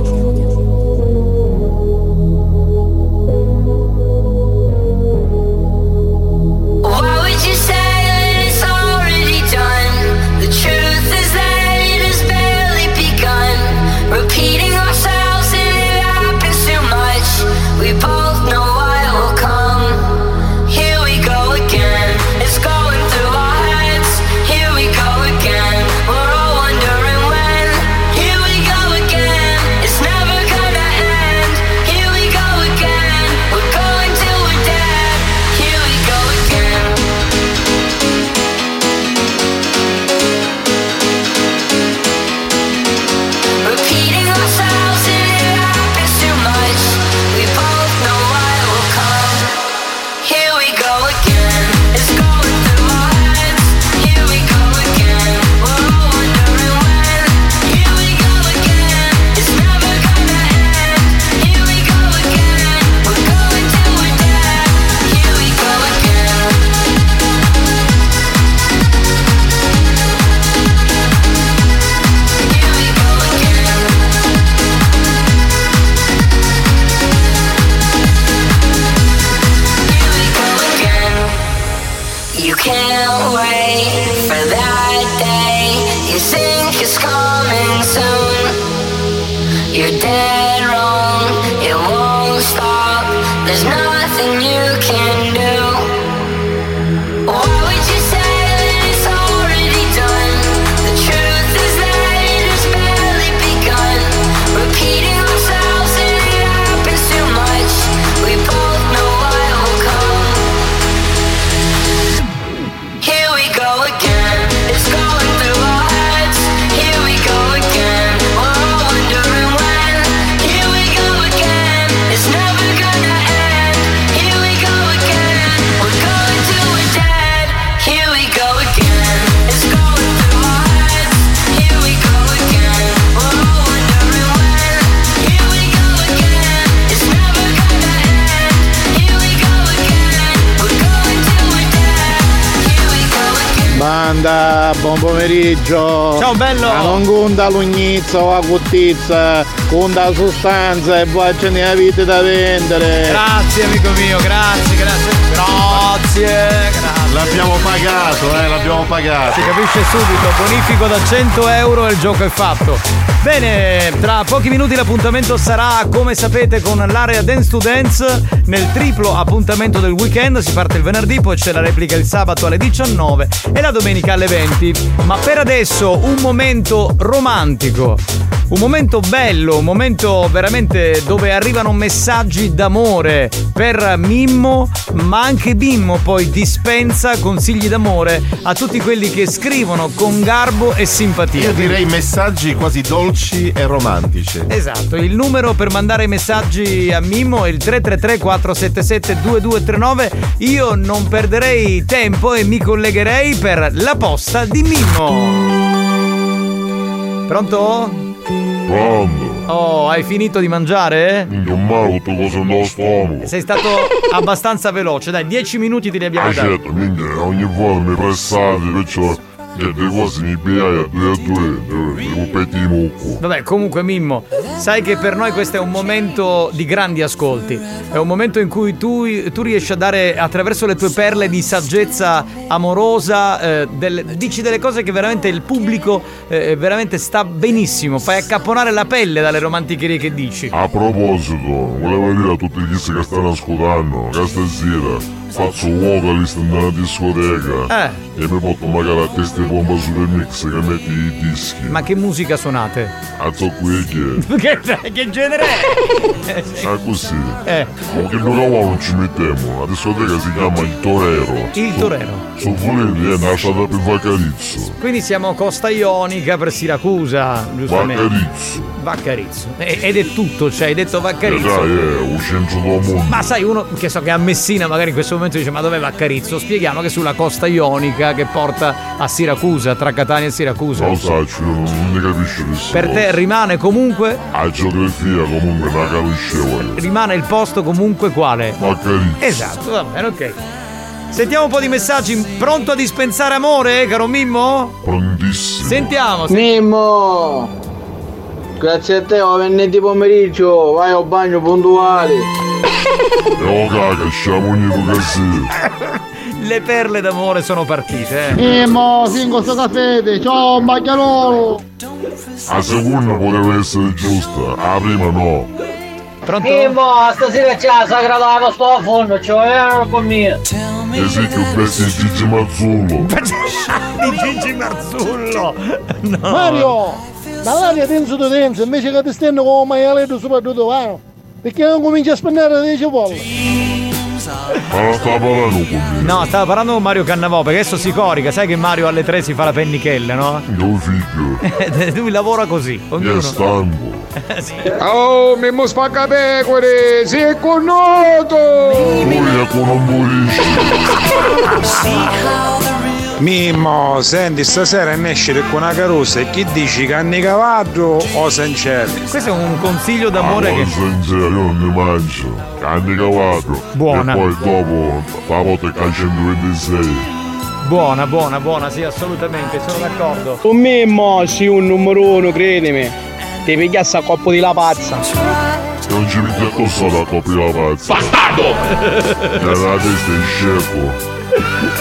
Amanda, buon pomeriggio. Ciao bello. Ma non conta l'ugnizza o la cuttizza, conta la sostanza e poi ce ne avete da vendere. Grazie amico mio, grazie. L'abbiamo pagato, l'abbiamo pagato. Si capisce subito, bonifico da 100 euro e il gioco è fatto. Bene, tra pochi minuti l'appuntamento sarà, come sapete, con l'area Dance to Dance nel triplo appuntamento del weekend. Si parte il venerdì, poi c'è la replica il sabato alle 19 e la domenica alle 20. Ma per adesso un momento romantico, un momento bello, un momento veramente dove arrivano messaggi d'amore per Mimmo, ma anche Mimmo poi dispensa consigli d'amore a tutti quelli che scrivono con garbo e simpatia. Io direi messaggi quasi dolci e romantici. Esatto, il numero per mandare i messaggi a Mimmo è il 333-477-2239. Io non perderei tempo e mi collegherei per la posta di Mimmo. Pronto? Oh, hai finito di mangiare? Non mangio, tu cosa non stomaco. Sei stato abbastanza veloce, dai, 10 minuti te li abbiamo dati. Certo, ogni volta mi pressate, perciò le cose mi pigliai a due a due, i colpetti di mucco. Vabbè, comunque Mimmo, sai che per noi questo è un momento di grandi ascolti. È un momento in cui tu riesci a dare, attraverso le tue perle di saggezza amorosa, dici delle cose che veramente il pubblico veramente sta benissimo. Fai accapponare la pelle dalle romanticherie che dici. A proposito, volevo dire a tutti gli che stanno ascoltando, che stasera faccio un vocalist in una discoteca e mi porto magari a testa bomba sul mix che metti i dischi. Ma che musica suonate? Che genere è? Ah, così ma che cavolo non ci mettiamo. La discoteca si chiama Il Torero. Il Torero? Sono volete, è nascita per Vaccarizzo. Quindi siamo Costa Ionica per Siracusa, giustamente. Vaccarizzo. Ed è tutto, cioè hai detto Vaccarizzo. Dai, un centro del mondo. Ma sai, uno che so che è a Messina magari in questo momento dice ma dov'è Vaccarizzo? Spieghiamo che sulla costa ionica che porta a Siracusa, tra Catania e Siracusa. Non so, non ne capisci nessuno. Per te rimane comunque? A geografia comunque la capiscevo. Rimane il posto comunque quale? Vaccarizzo. Esatto, va bene, ok. Sentiamo un po' di messaggi. Pronto a dispensare amore, caro Mimmo? Prontissimo. Sentiamo. Mimmo, grazie a te, a venerdì pomeriggio vai al bagno puntuale. Oh caga, sciamogli così. Le perle d'amore sono partite. Mimmo, fingo sto caffè, ciao Magliarolo. La seconda poteva essere giusta, la prima no. Pronto? Mimmo, stasera c'è la sagra della sto a fondo, c'è con me. E sei che ho preso il Gigi Mazzullo. Il Gigi Mazzullo? No. Mario, dall'aria Dance to Dance, invece che ti stenno con un maialetto soprattutto, va? Perché non comincia a spennare 10 volte? Ma stava parlando con no, stava parlando con Mario Cannavò, perché adesso si corica, sai che Mario alle 3 si fa la pennichella, no? No figlio. Lui lavora così, ognuno. È stanco. Sì. Oh, Mimmo spaccapecore, si è connoto! Lui è con un burisci. Mimmo, senti, stasera escere con una carossa e chi dici, Canicattini o Sancelli? Questo è un consiglio d'amore che... Sancelli, io non ne mangio, Canicattini. Buona. E poi dopo, la volta che ha 126. Buona, buona, buona, sì, assolutamente, sono d'accordo. Con Mimmo, sì, un numero uno, credimi. Ti pigliassi a colpo di la pazza. E non ci metti addosso la colpo di la pazza. Bastardo! La testa è scemo.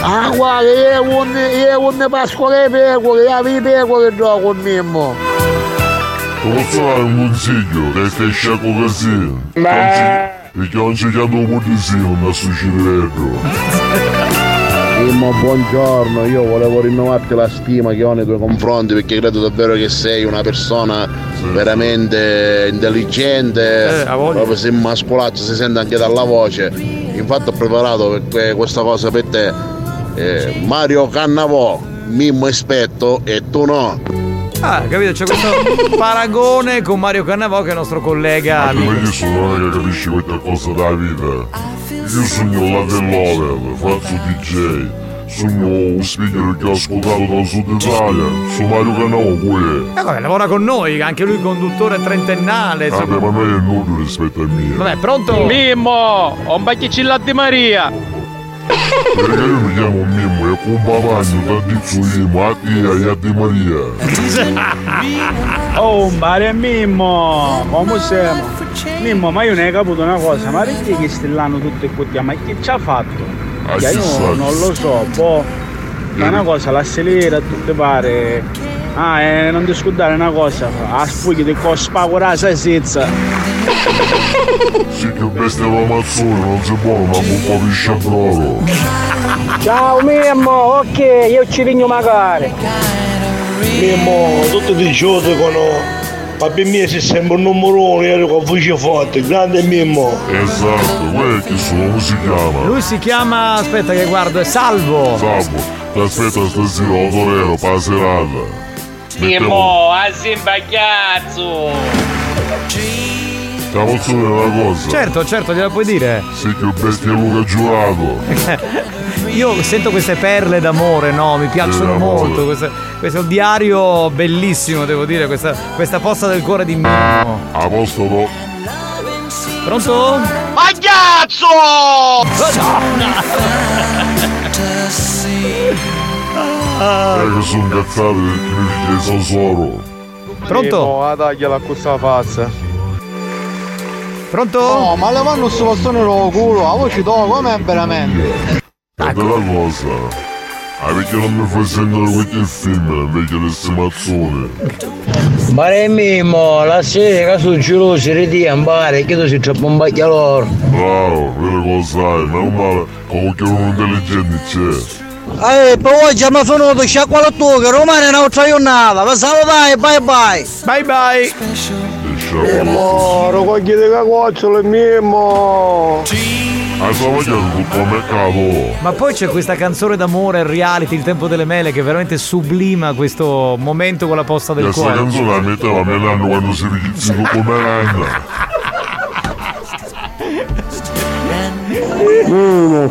Ah guarda, io ne pasco le pecore, le pecore gioco con Mimmo. Posso dare un consiglio? Te stai sciacco così. perché ho cercato un po' di sera, mi succederebbe. Mimmo, buongiorno, io volevo rinnovarti la stima che ho nei tuoi confronti perché credo davvero che sei una persona veramente intelligente, proprio sei mascolato, si sente anche dalla voce. Infatti ho preparato questa cosa per te, Mario Cannavò, Mimmo Espetto e tu no. Ah, capito, c'è questo paragone con Mario Cannavò che è il nostro collega. Ma io sono uno che capisce questa cosa della vita. Io sono la dell'Over, faccio DJ, sono un speaker che ho ascoltato dal Sud Italia, sono Mario Cannavò pure. Vabbè, lavora con noi, anche lui conduttore trentennale. Vabbè, ma noi è nudo rispetto a me. Vabbè, pronto? Mimmo, un bacchicilla di Maria. Perché io mi chiamo Mimmo e con papagno tantissimo Mattia e a Di Maria. Oh Mario e Mimmo, come siamo? Mimmo, ma io ne ho capito una cosa, ma perché che stellano tutte e quotti? Ma che ci ha fatto? Che io non lo so, boh. Ma una cosa, la selera a tutte pare. Ah, non ti scordare una cosa, a sfughi ti spavora la senza. Sì, che bestia la mazzone, non si può, ma un po' di sciabrolo. Ciao Mimmo, ok, io ci regno magari. Mimmo, tutto di gioco no? Papà mio si sembra un numero ero con voce forte, grande Mimmo. Esatto, quello che sono, come si chiama? Lui si chiama, aspetta che guardo, è Salvo. Salvo, ti aspetta stasera, lo torero, pa' serata. Mimmo, a cazzo. Te la posso dire una cosa? Certo, certo, gliela puoi dire. Sì, che bestia Luca Giurato. Io sento queste perle d'amore, no? Mi piacciono molto. Questo diario bellissimo, devo dire. Questa posta del cuore di Mimmo. Apostolo. Pronto? Magliazzo! Che sono incazzate perché mi dice Sosoro. Pronto? No, la tagliala a questa faccia. Pronto? No, ma le vanno sul bastone lo culo, la voce tua com'è veramente? Ma bella cosa, perché non mi fai sentire qualche film invece di queste mazzone? Ma è Mimmo, la sera su giro si ridia in bare, che tu si troppo un bacchialore. Bravo, vero cosa hai, ma non male, con che uno intelligente c'è. Poi oggi mi sono venuto sciacquare la tua, che romano è un'altra giornata, la salutai, bye bye. Bye bye. Mimmo, raccogliete le cocciole, Mimmo! Ma poi c'è questa canzone d'amore, reality, Il tempo delle mele, che veramente sublima questo momento con la posta del cuore. Questa canzone la mette la melano quando si richiede come Amanda. Non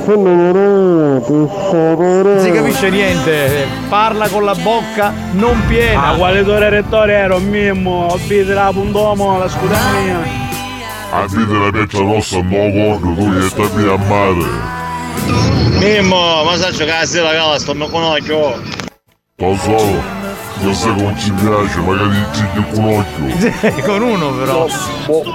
si capisce niente, parla con la bocca non piena. Ma quale torre rettore ero, Mimmo? Avvite la pundomo, la scuda mia. Avvite la piazza rossa, non corno, tu che stai qui a mare. Mimmo, ma sai che la sera cala, sto mi conosco. Lo so. Non so come ci piace, magari ti con un occhio. Con uno però.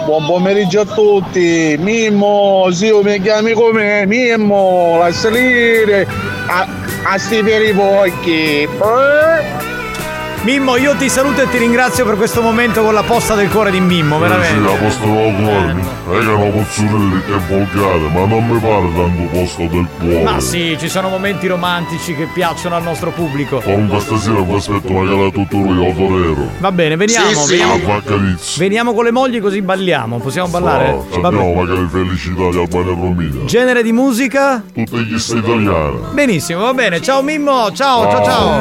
Buon pomeriggio a tutti. Mimmo, zio mi chiami come Mimmo, la salire a sti per i pochi. Mimmo, io ti saluto e ti ringrazio per questo momento con la posta del cuore di Mimmo, veramente. Sì, la posta del cuore, è che non posso dire che è volgare, ma non mi pare tanto posta del cuore. Ma sì, ci sono momenti romantici che piacciono al nostro pubblico. Comunque stasera vi aspetto magari a tutto lui, a Torero. Va bene, veniamo, sì. Veniamo a Vaccarizzo. Veniamo con le mogli così balliamo, possiamo ballare? No, abbiamo magari felicità di Albania Romina. Genere di musica? Tutta questa italiana. Benissimo, va bene, ciao Mimmo, ciao.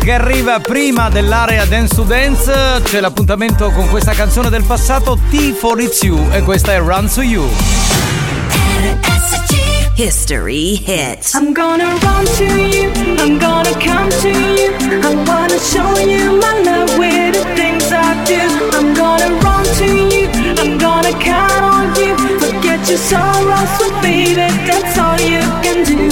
Che arriva prima dell'area Dance to Dance. C'è l'appuntamento con questa canzone del passato, T4 It's You, e questa è Run to You. RSC History Hit. I'm gonna run to you, I'm gonna come to you, I wanna show you my love with the things I do. I'm gonna run to you. Let your sorrow so baby, that's all you can do.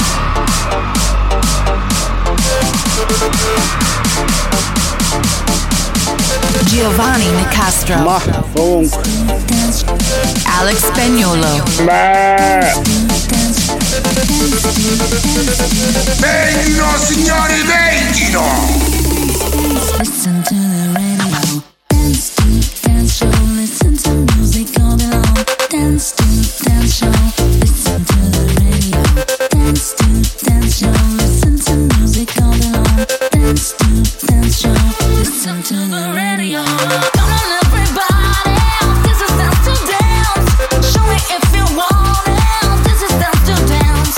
Giovanni Nicastro. Ma comunque Alex Spagnuolo. Vengino signori, vengino. Listen to the radio. Dance to dance show. Listen to music all day long. Dance to dance show. Listen to the radio. Dance to dance show. Listen to music all day long. Dance to dance show. Listen to the radio. Come on everybody, this is Dance to Dance. Show me if you want it. This is Dance to Dance.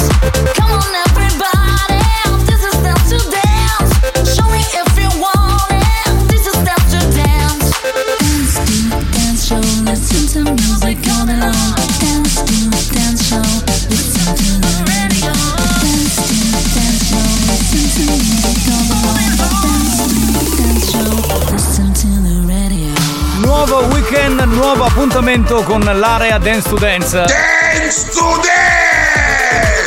Come on everybody, this is Dance to Dance. Show me if you want it. This is Dance to Dance. Dance to dance show. Listen to music all day long. Dance to dance show. Listen to the radio. Dance to dance show. Listen to music all day long. Nuovo weekend, nuovo appuntamento con l'area Dance to Dance. Dance to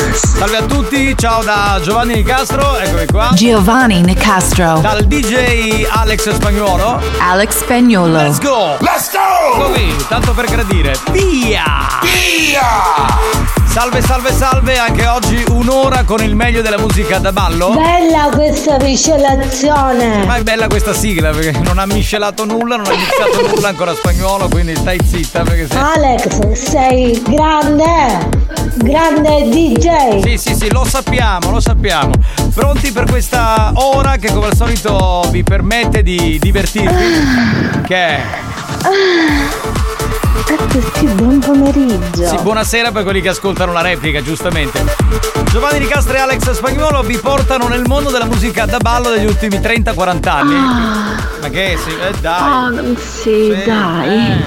Dance! Salve a tutti, ciao da Giovanni Nicastro, eccomi qua. Giovanni Nicastro. Dal DJ Alex Spagnuolo. Alex Spagnuolo. Let's go! Let's go! Così, tanto per gradire. Via! Salve, salve, salve, anche oggi un'ora con il meglio della musica da ballo. Bella questa miscelazione. Ma è bella questa sigla perché non ha miscelato nulla, non ha iniziato nulla ancora Spagnuolo, quindi stai zitta perché sei... Alex, sei grande DJ. Sì, lo sappiamo. Pronti per questa ora che come al solito vi permette di divertirvi? Che è... Sì, buon pomeriggio. Sì, buonasera per quelli che ascoltano la replica, giustamente. Giovanni Nicastro e Alex Spagnuolo vi portano nel mondo della musica da ballo degli ultimi 30-40 anni. Ma che sì, dai.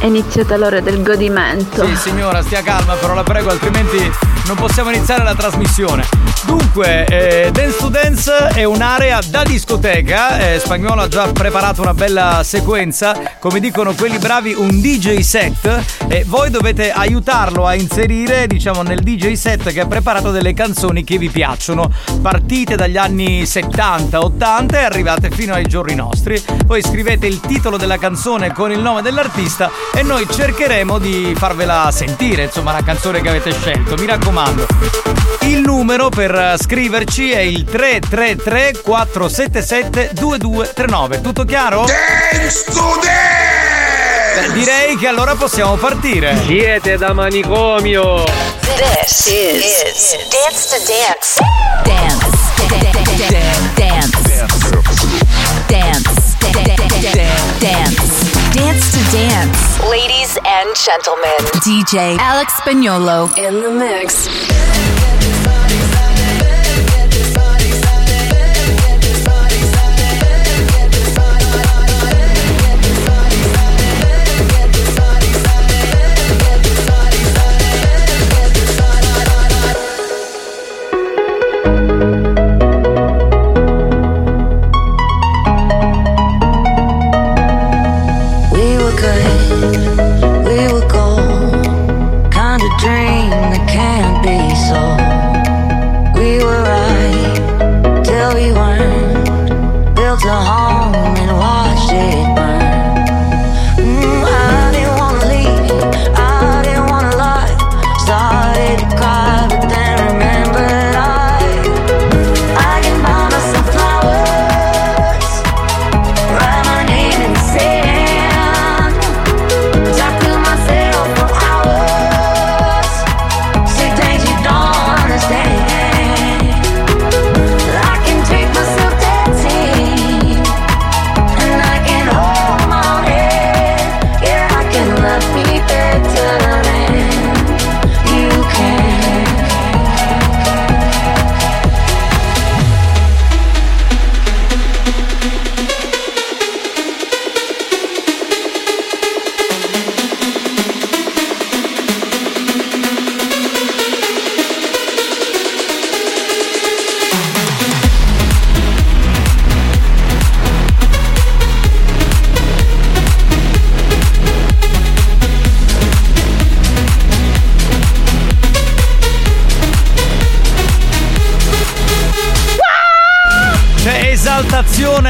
È iniziata l'ora del godimento. Sì, signora, stia calma, però la prego, altrimenti non possiamo iniziare la trasmissione. Dunque, Dance to Dance è un'area da discoteca. Spagnuolo ha già preparato una bella sequenza, come dicono quelli bravi, un DJ set. E voi dovete aiutarlo a inserire, diciamo, nel DJ set che ha preparato delle canzoni che vi piacciono. Partite dagli anni 70, 80 e arrivate fino ai giorni nostri. Poi scrivete il titolo della canzone con il nome dell'artista e noi cercheremo di farvela sentire, insomma, la canzone che avete scelto. Mi raccomando, il numero per scriverci è il 333 477 2239. Tutto chiaro? Dance to Dance! Direi che allora possiamo partire. Siete da manicomio. This is Dance to Dance. Dance to Dance. Ladies and gentlemen, DJ Alex Spagnuolo in the mix.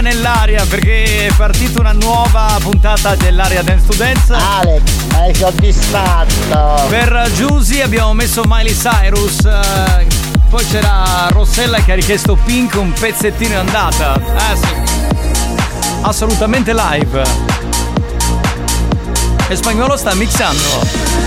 Nell'aria perché è partita una nuova puntata dell'area Dance to Dance. Alex, hai soddisfatto. Per Giusy abbiamo messo Miley Cyrus, poi c'era Rossella che ha richiesto Pink, un pezzettino è andata. Assolutamente live. E Spagnuolo sta mixando.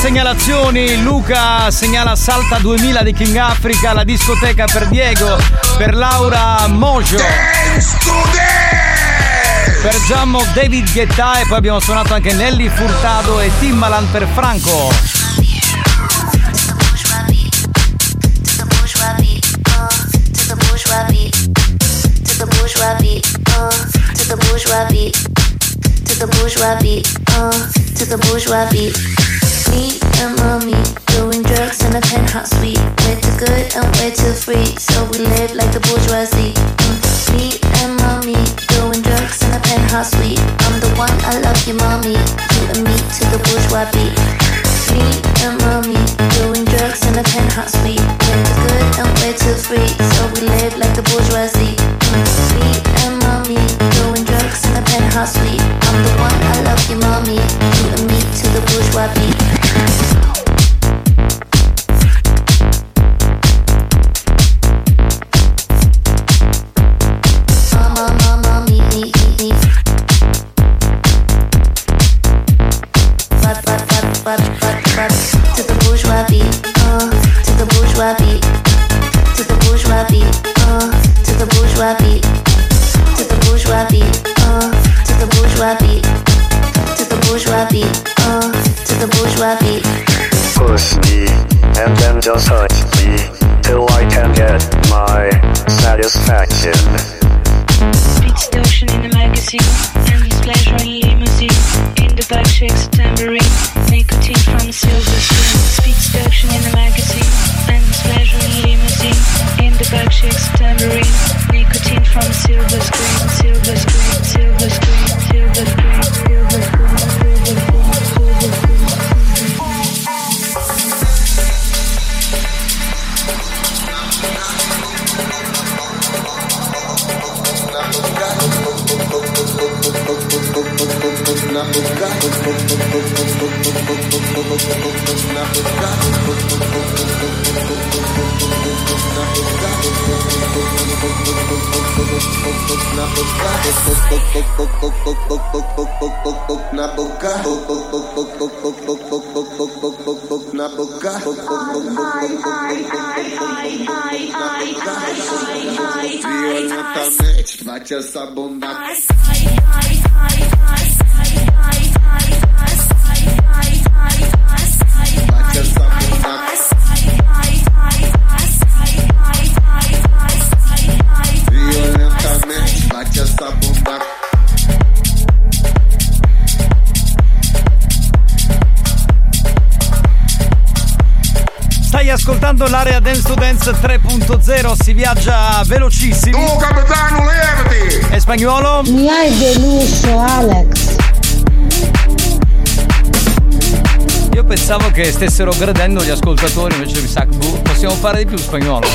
segnalazioni. Luca segnala Salta 2000 di King Africa, la discoteca per Diego, per Laura Mojo, Dance to Dance! Per Giammo David Guetta, e poi abbiamo suonato anche Nelly Furtado e Timbaland per Franco. To the bourgeois beat. Me and mommy doing drugs in a penthouse suite. We're too good and we're too free, so we live like the bourgeoisie. Me and mommy doing drugs in a penthouse suite. I'm the one, I love you, mommy. You and me to the bourgeois beat. Me and mommy doing drugs in a penthouse suite. We're too good and we're too free, so we live like the bourgeoisie. Me and mommy doing drugs in a penthouse suite. I'm the one, I love you, mommy. You and me to the bourgeois beat. Just touch me till I can get my satisfaction. Big distortion in the magazine, endless pleasure in limousine. In the back shakes a tambourine, nicotine from a silver spoon. Big distortion in the magazine, endless pleasure in limousine. In the back shakes a tambourine, nicotine from a silver spoon. Silver spoon, silver spoon, silver spoon, silver spoon, silver spoon. Faccia sta bomba. Stai ascoltando l'area Dance to Dance 3.0, si viaggia velocissimo. Tu capitano, levati! E Spagnuolo? Mi hai deluso, Alex. Io pensavo che stessero gradendo gli ascoltatori, invece mi sa che possiamo fare di più, Spagnuolo.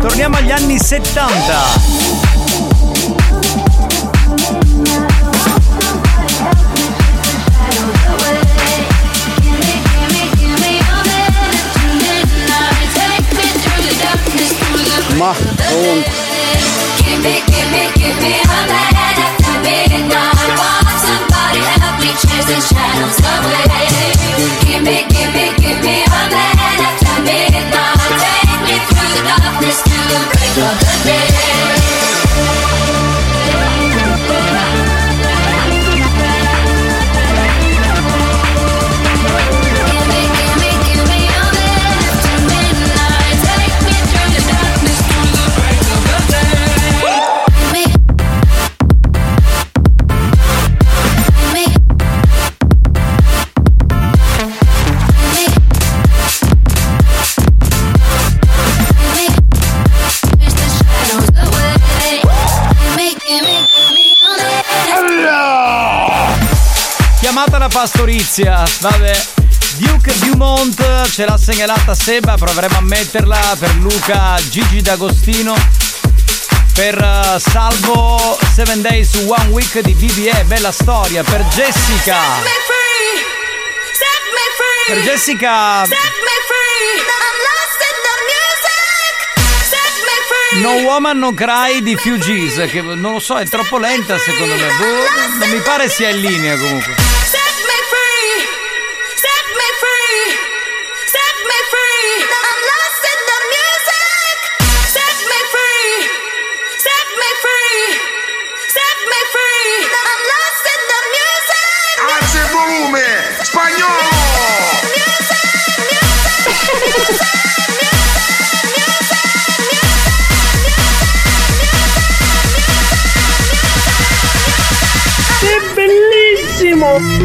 Torniamo agli anni 70. Ma comunque Pastorizia, vabbè. Duke Dumont ce l'ha segnalata Seba, proveremo a metterla per Luca, Gigi D'Agostino, per Salvo, 7 Days to One Week di BBE, bella storia, per Jessica. Per Jessica. No Woman No Cry di Fugees, che non lo so, è troppo lenta secondo me, non mi pare sia in linea comunque. Alza il volume, Spagnolo! Che bellissimo!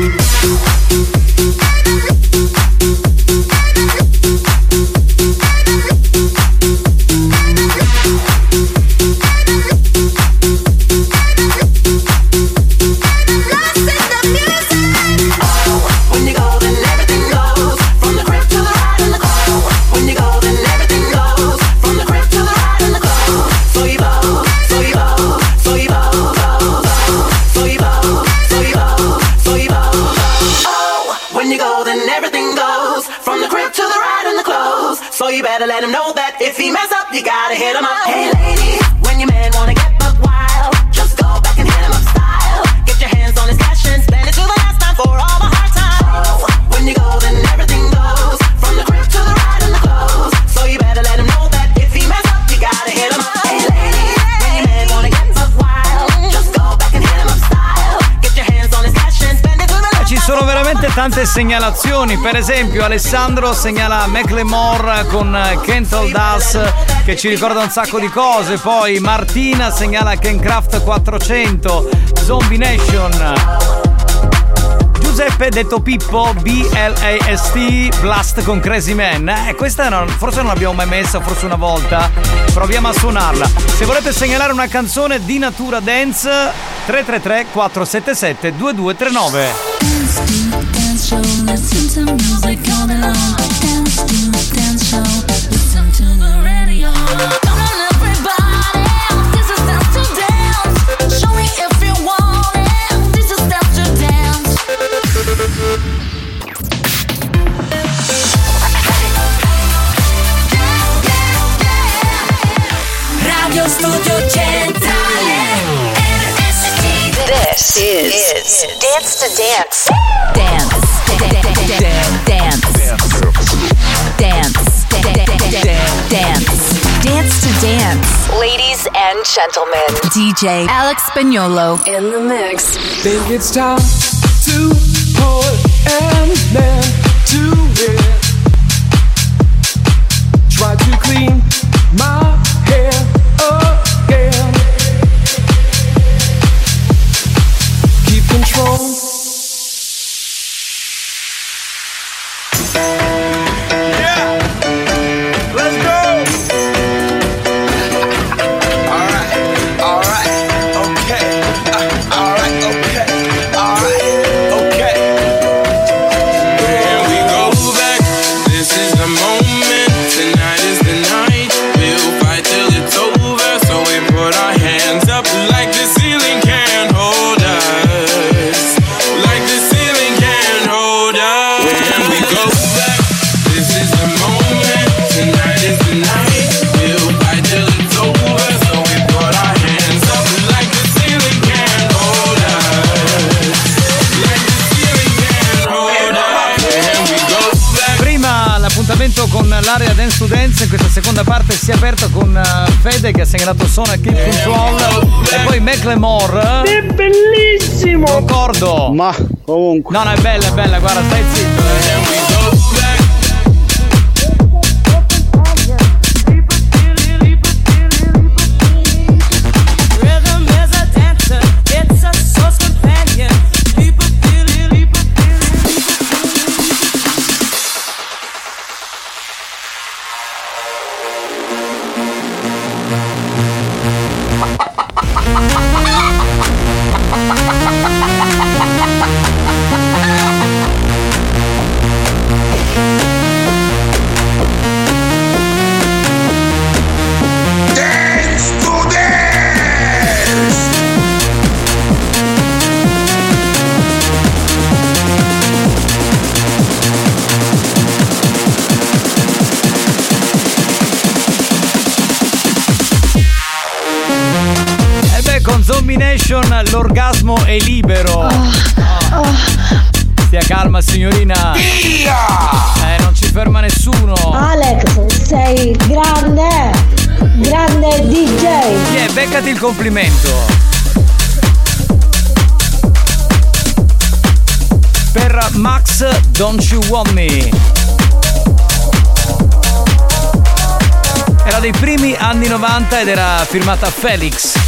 Let him know that if he mess up, you gotta hit him up. Hey lady, when your man wanna get buck wild, just go back and hit him up style. Get your hands on his cash and spend it to the last time for all the hard times. Oh, when you go, then everything goes, from the grip to the ride and the clothes. So you better let him know that if he mess up, you gotta hit him up. Hey lady, when your man wanna get buck wild, just go back and hit him up style. Get your hands on his cash and spend it to the last time. Ci sono veramente tante segnalazioni, per esempio Alessandro segnala Macklemore con Kentel Das, che ci ricorda un sacco di cose, poi Martina segnala Kencraft 400, Zombie Nation, Giuseppe detto Pippo BLAST Blast con Crazy Man, questa non, forse non l'abbiamo mai messa, forse una volta, proviamo a suonarla. Se volete segnalare una canzone di Natura Dance 333 477 2239. Dance show, listen to music all day long. Dance to dance show, listen to the radio. Come on everybody, this is dance to dance. Show me if you want it, this is dance to dance. Radio Studio Centrale. This is Dance to Dance. Dance, dance, dance, dance, dance, dance to dance. Ladies and gentlemen, DJ Alex Spagnuolo in the mix. Think it's time to put an end to it. Try to clean my hair again. Control. Yeah, let's go. All right, okay. All right, okay. All right, okay. When we go back, this is the moment. Tonight is the night. We'll fight till it's over. So we put our hands up like the ceiling can't hold us. Con l'area Dance to Dance in questa seconda parte si è aperta con Fede che ha segnalato Sona Kid Control e poi Macklemore. È bellissimo! Concordo! Ma comunque. No, no, è bella, guarda, stai zitto. Combination, l'orgasmo è libero. Stia calma signorina. Non ci ferma nessuno. Alex, sei grande. Grande DJ. Beccati il complimento. Per Max, Don't You Want Me. Era dei primi anni 90 ed era firmata Felix.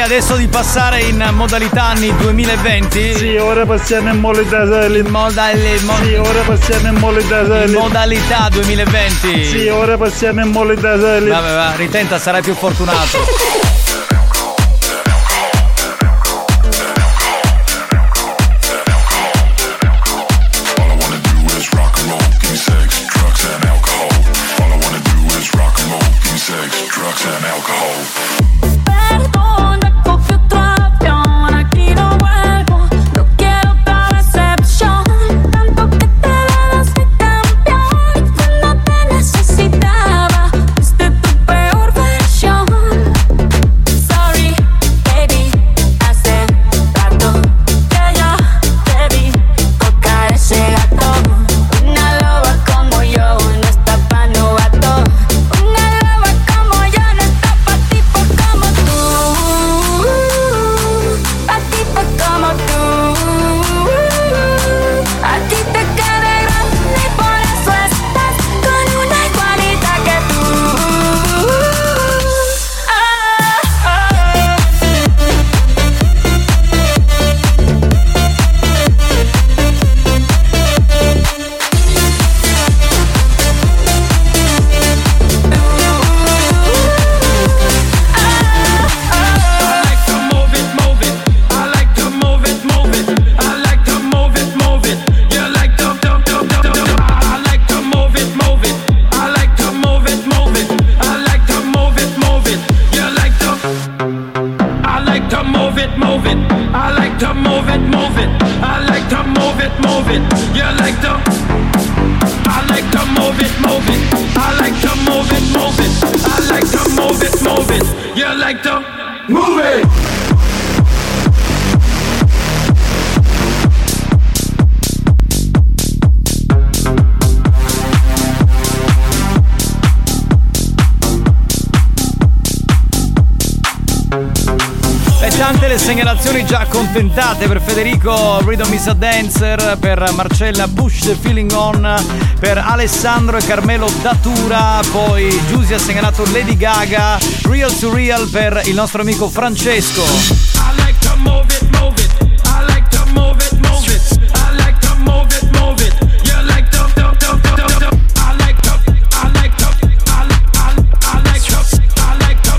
Adesso di passare in modalità anni 2020. Sì, ora passiamo in modalità Sì, ora passiamo in modalità modalità 2020. Sì, ora passiamo in modalità Vabbè, ritenta, sarai più fortunato. move it. You like to, I like to move it, move it. I like to move it, move it. I like to move it, move it. You like to move it. Tante le segnalazioni già accontentate per Federico, Rhythm is a Dancer, per Marcella, Push the Feeling On, per Alessandro e Carmelo Datura, poi Giusy ha segnalato Lady Gaga, Real to Real per il nostro amico Francesco. I like to move it, move it. I like to move it, move it. I like to move it, move it. You like to, do. I like to, I like to, I like to, I like to, I like to, I like to.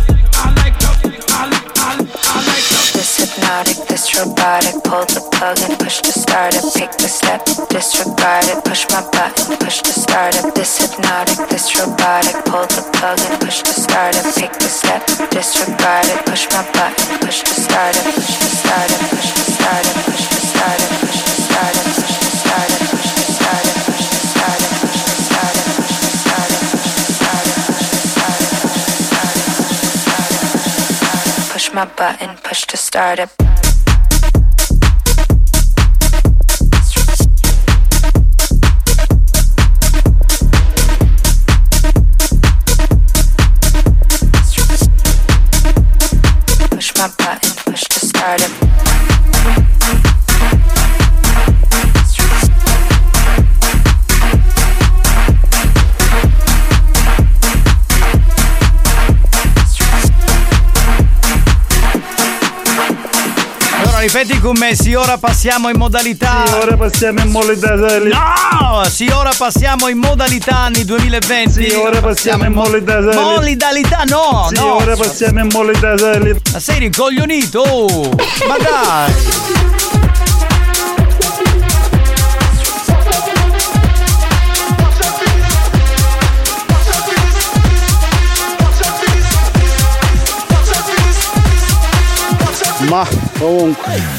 This hypnotic, this robotic, pull the plug and push to start it. Pick the step, disregard it, push my button, push to start it. This hypnotic, this robotic, pull the plug and push to start it. Pick the step, disregard it, push my button, push to start it, push to start it, push to start it, push to start it, push to start it, push to start it, push to start it, push to start it, push to start it, push to start it, push to start it, push to start it, push to start it, push to start it, push my button, push to start it. Push my button, push to start it. Ripeti con me, sì, ora passiamo in modalità. Sì, ora passiamo in modalità. No! Sì, ora passiamo in modalità anni 2020. Sì, ora passiamo in modalità. Modalità, no! Sì, no, ora passiamo in modalità. Ma sei ricoglionito? Oh. Ma dai! Ma comunque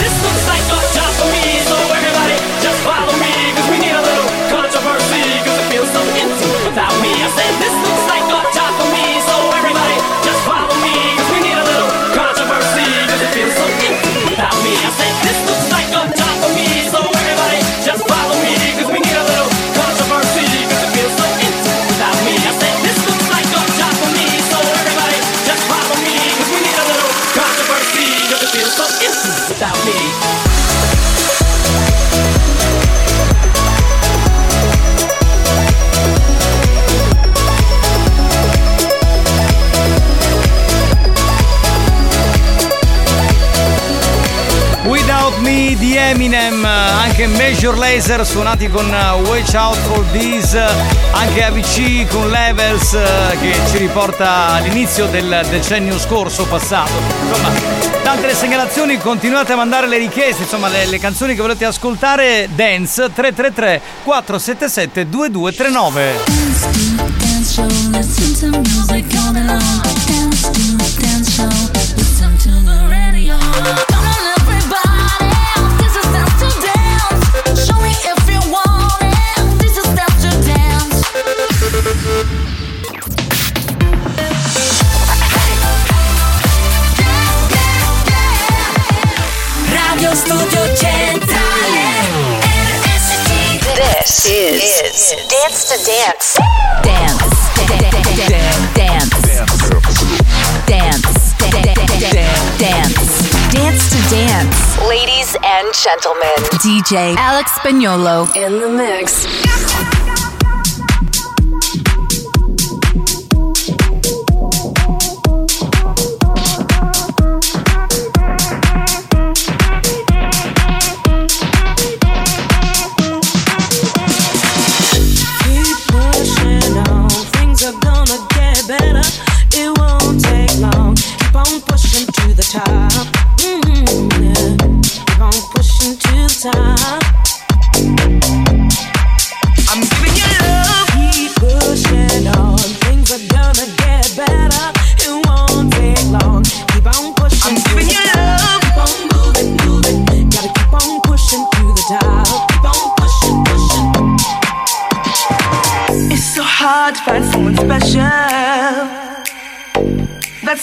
This looks like a job for me, so everybody just follow me. anche Major Lazer, suonati con Watch Out For This, anche ABC con Levels, che ci riporta all'inizio del decennio scorso, passato. Insomma, tante le segnalazioni, continuate a mandare le richieste, insomma le canzoni che volete ascoltare. Dance 333 477 2239. Radio Studio Centrale, RSC. This is Dance to Dance. Dance to Dance. Ladies and gentlemen, DJ Alex Spagnuolo in the mix.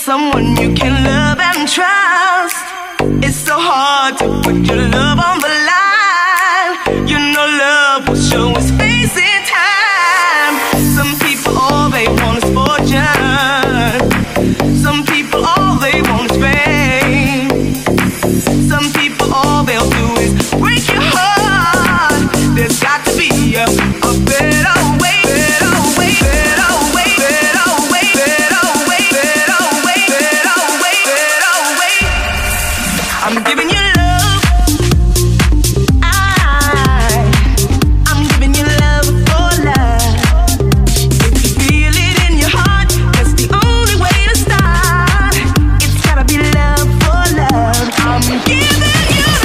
Someone you can love and trust. It's so hard to put your love on the line. You know love will show its face in time. Some people all they want is fortune. Some people all they want is fame. Some people all they'll do is break your heart. There's got to be a better way, better way, better way, better way, better way, better way. I'm giving you love, I'm giving you love for love. If you feel it in your heart, that's the only way to start. It's gotta be love for love. I'm giving you love.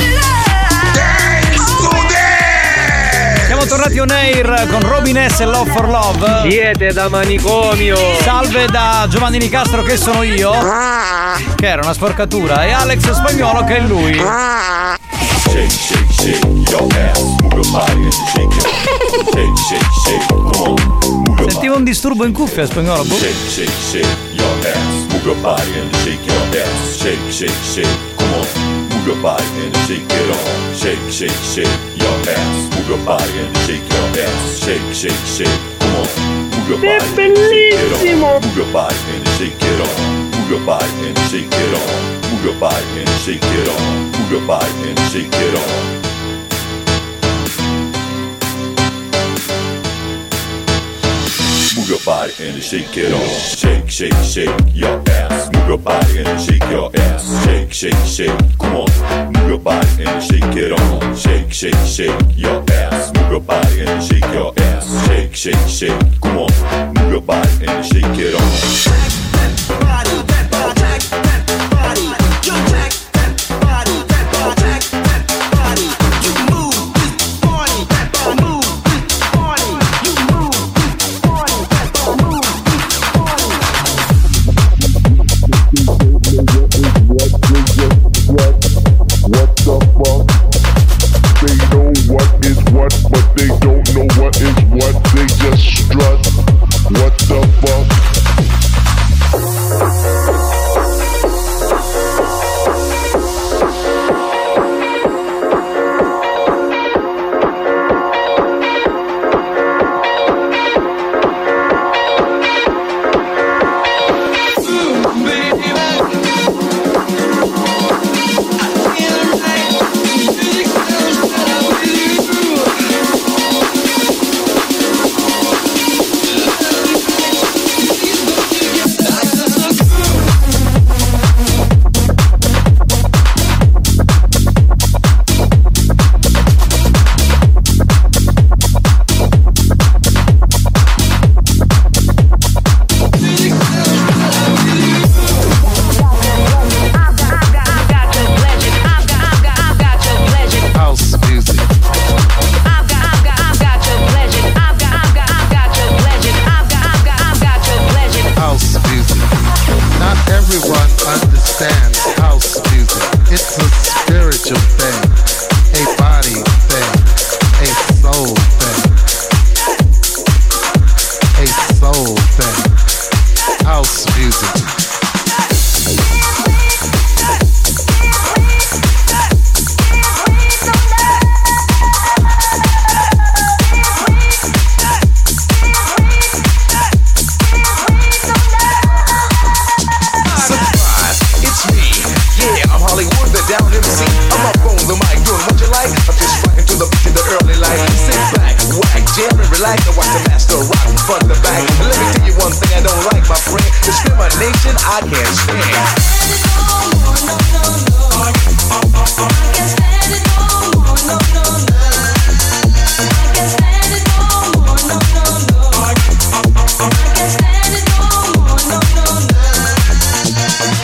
Dance to Dance. Siamo tornati on air con Robin S e Love for Love. Siete da manicomio. Salve da Giovanni Nicastro, che sono io, che era una sporcatura, e Alex Spagnuolo, che è lui. Shake, shake, shake your ass, move your body and shake it. Shake, shake, shake, come on, move. Sentivo un disturbo in cuffia, Spagnuolo. Shake, shake, shake your ass, move your body and shake your ass. Shake, shake, shake, come on, move your body and shake it on. Shake, shake, shake your ass, move your body and shake your ass. Shake, shake, shake, come on, move your body and shake it on. Move your body and shake it on. Move your body and shake it on. Move your body and shake it on. Move your body and shake it on. Move your body and shake it on. Shake, shake, shake your ass. Move your body and shake your ass. Shake, shake, shake, come on. Move your body and shake it on. Shake, shake, shake your ass. Move your body and shake your ass. Shake, shake, shake, come on. Move your body and shake it on. What the fuck? I can't stand.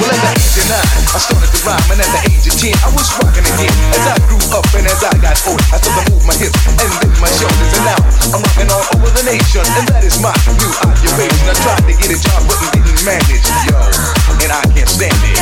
Well, at the age of 9, I started to rhyme, and at the age of 10, I was rocking again. As I grew up and as I got older, I started to move my hips and lift my shoulders, and now I'm rocking all over the nation, and that is my new occupation. I tried to get a job, but didn't manage, yo, and I can't stand it.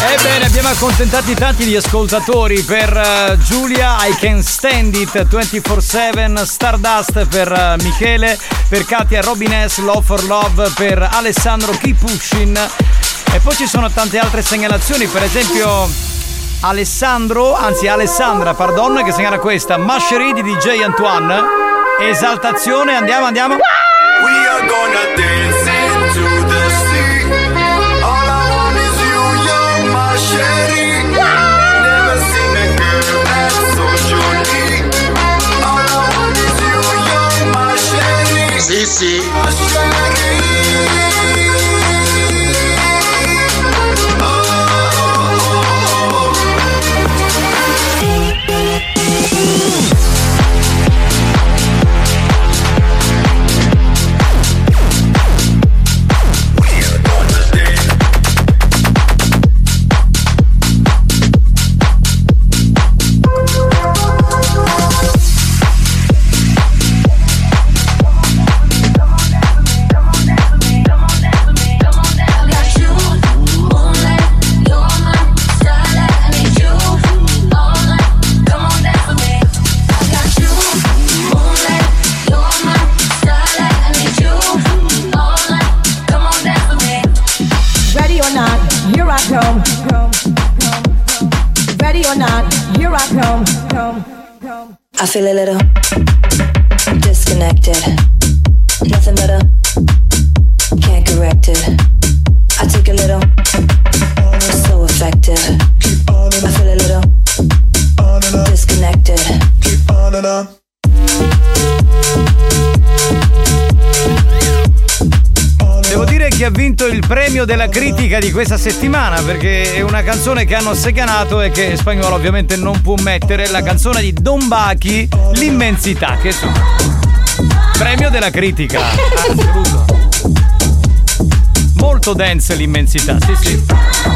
Ebbene, abbiamo accontentati tanti gli ascoltatori per Giulia, I Can Stand It 24/7, Stardust per Michele, per Katia, Robin S, Love for Love per Alessandro, Keep Pushing. E poi ci sono tante altre segnalazioni, per esempio Alessandra, che segnala questa Masherie di DJ Antoine, Esaltazione. Andiamo We are gonna dance into the sea. All I want is you, your Masherie. Sì, sì. I feel a little disconnected, nothing better, can't correct it. I take a little, so effective. I feel a little disconnected. Keep on and on. Devo dire che ha vinto il premio della critica di questa settimana, perché è una canzone che hanno segnalato e che Spagnuolo ovviamente non può mettere, la canzone di Don Bachi, L'immensità, che sono premio della critica assoluto. Molto dance l'immensità, sì. Sì.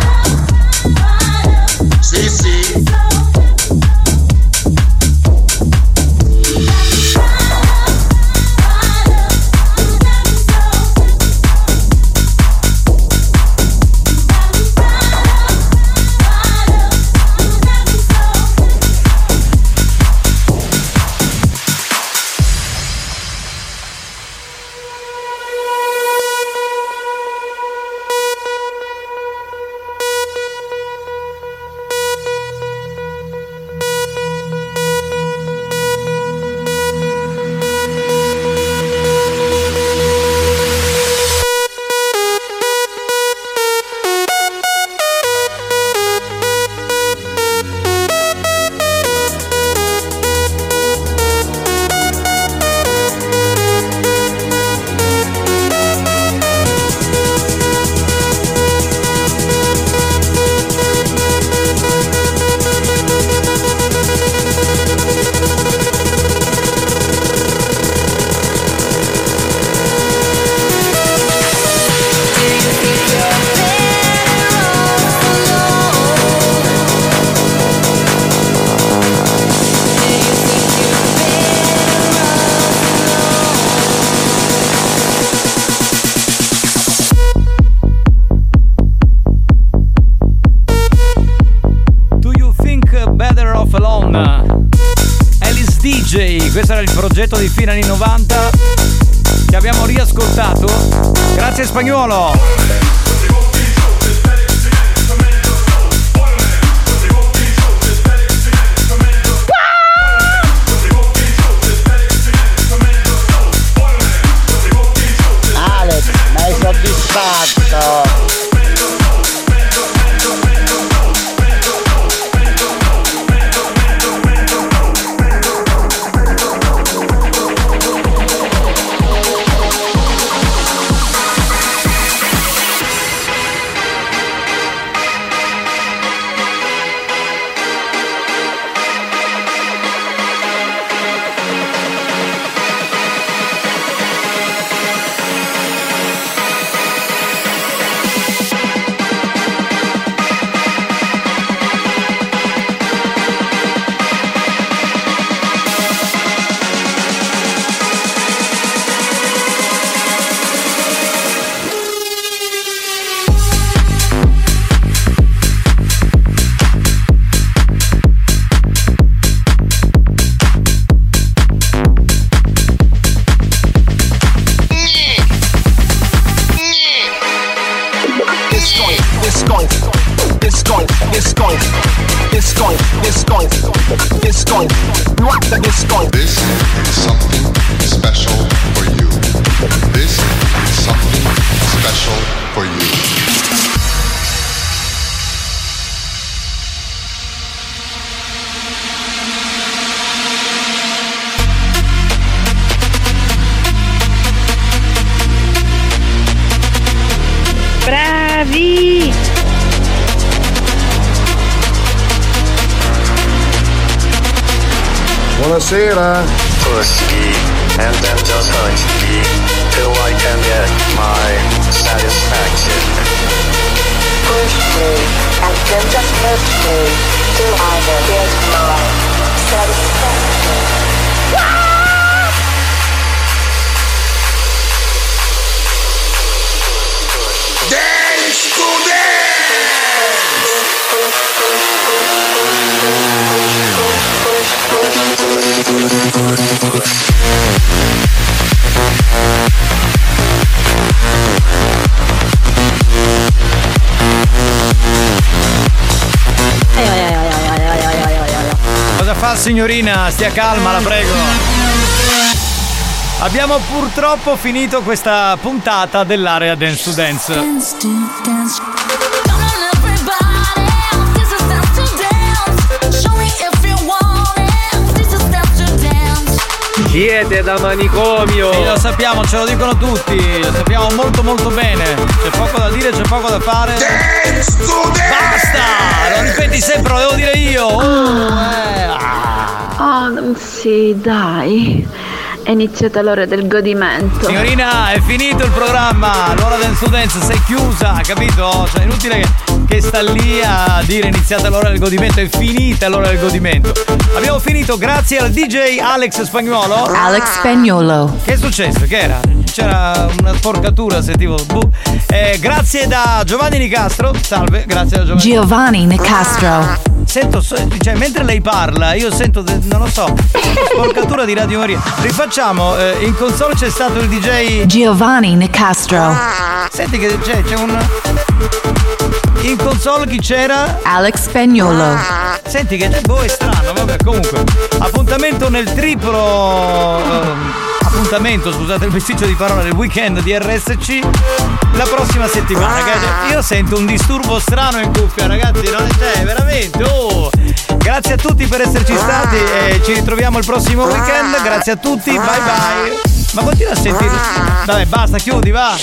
Questo era il progetto di fine anni 90 che abbiamo riascoltato. Grazie Spagnuolo! Alex, mi hai soddisfatto! Buonasera. Dance to Dance. Cosa fa, signorina? Stia calma, la prego. Abbiamo purtroppo finito questa puntata dell'area Dance to Dance. Dance to dance. Come on everybody, this is dance to dance. Show me if you want it, this is dance to dance. Siete da manicomio. Sì, lo sappiamo, ce lo dicono tutti, lo sappiamo molto molto bene. C'è poco da dire, c'è poco da fare. Dance to dance. Basta, lo ripeti sempre, lo devo dire io. Sì, dai. È iniziata l'ora del godimento. Signorina, è finito il programma. L'ora del studente sei chiusa, capito? Cioè, è inutile che sta lì a dire iniziata l'ora del godimento. È finita l'ora del godimento. Abbiamo finito grazie al DJ Alex Spagnuolo. Alex Spagnuolo. Che è successo? Che era? C'era una sporcatura, sentivo. Grazie da Giovanni Nicastro. Salve, grazie da Giovanni Nicastro. Sento, cioè, mentre lei parla, io sento, non lo so, sporcatura di Radio Maria. Rifacciamo, in console c'è stato il DJ Giovanni Nicastro. Senti che c'è un... In console chi c'era? Alex Spagnuolo. Senti che è strano, vabbè, comunque. Appuntamento nel triplo... appuntamento, scusate il vestigio di parola, del weekend di RSC la prossima settimana, ragazzi. Io sento un disturbo strano in cuffia, ragazzi, non c'è veramente. Grazie a tutti per esserci stati e ci ritroviamo il prossimo weekend. Grazie a tutti, bye bye. Ma continua a sentire, vabbè, basta, chiudi, va.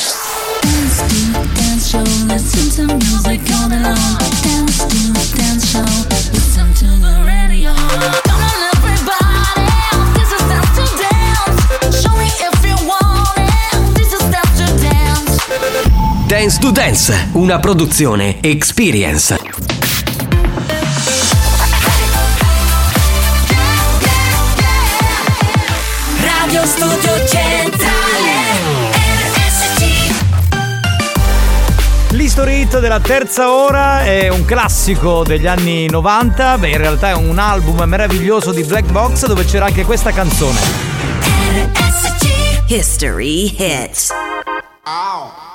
Dance to Dance, una produzione Experience. Radio Studio Centrale. L'History Hit della terza ora è un classico degli anni 90. Beh, in realtà è un album meraviglioso di Black Box dove c'era anche questa canzone. RSC History Hit. Ow.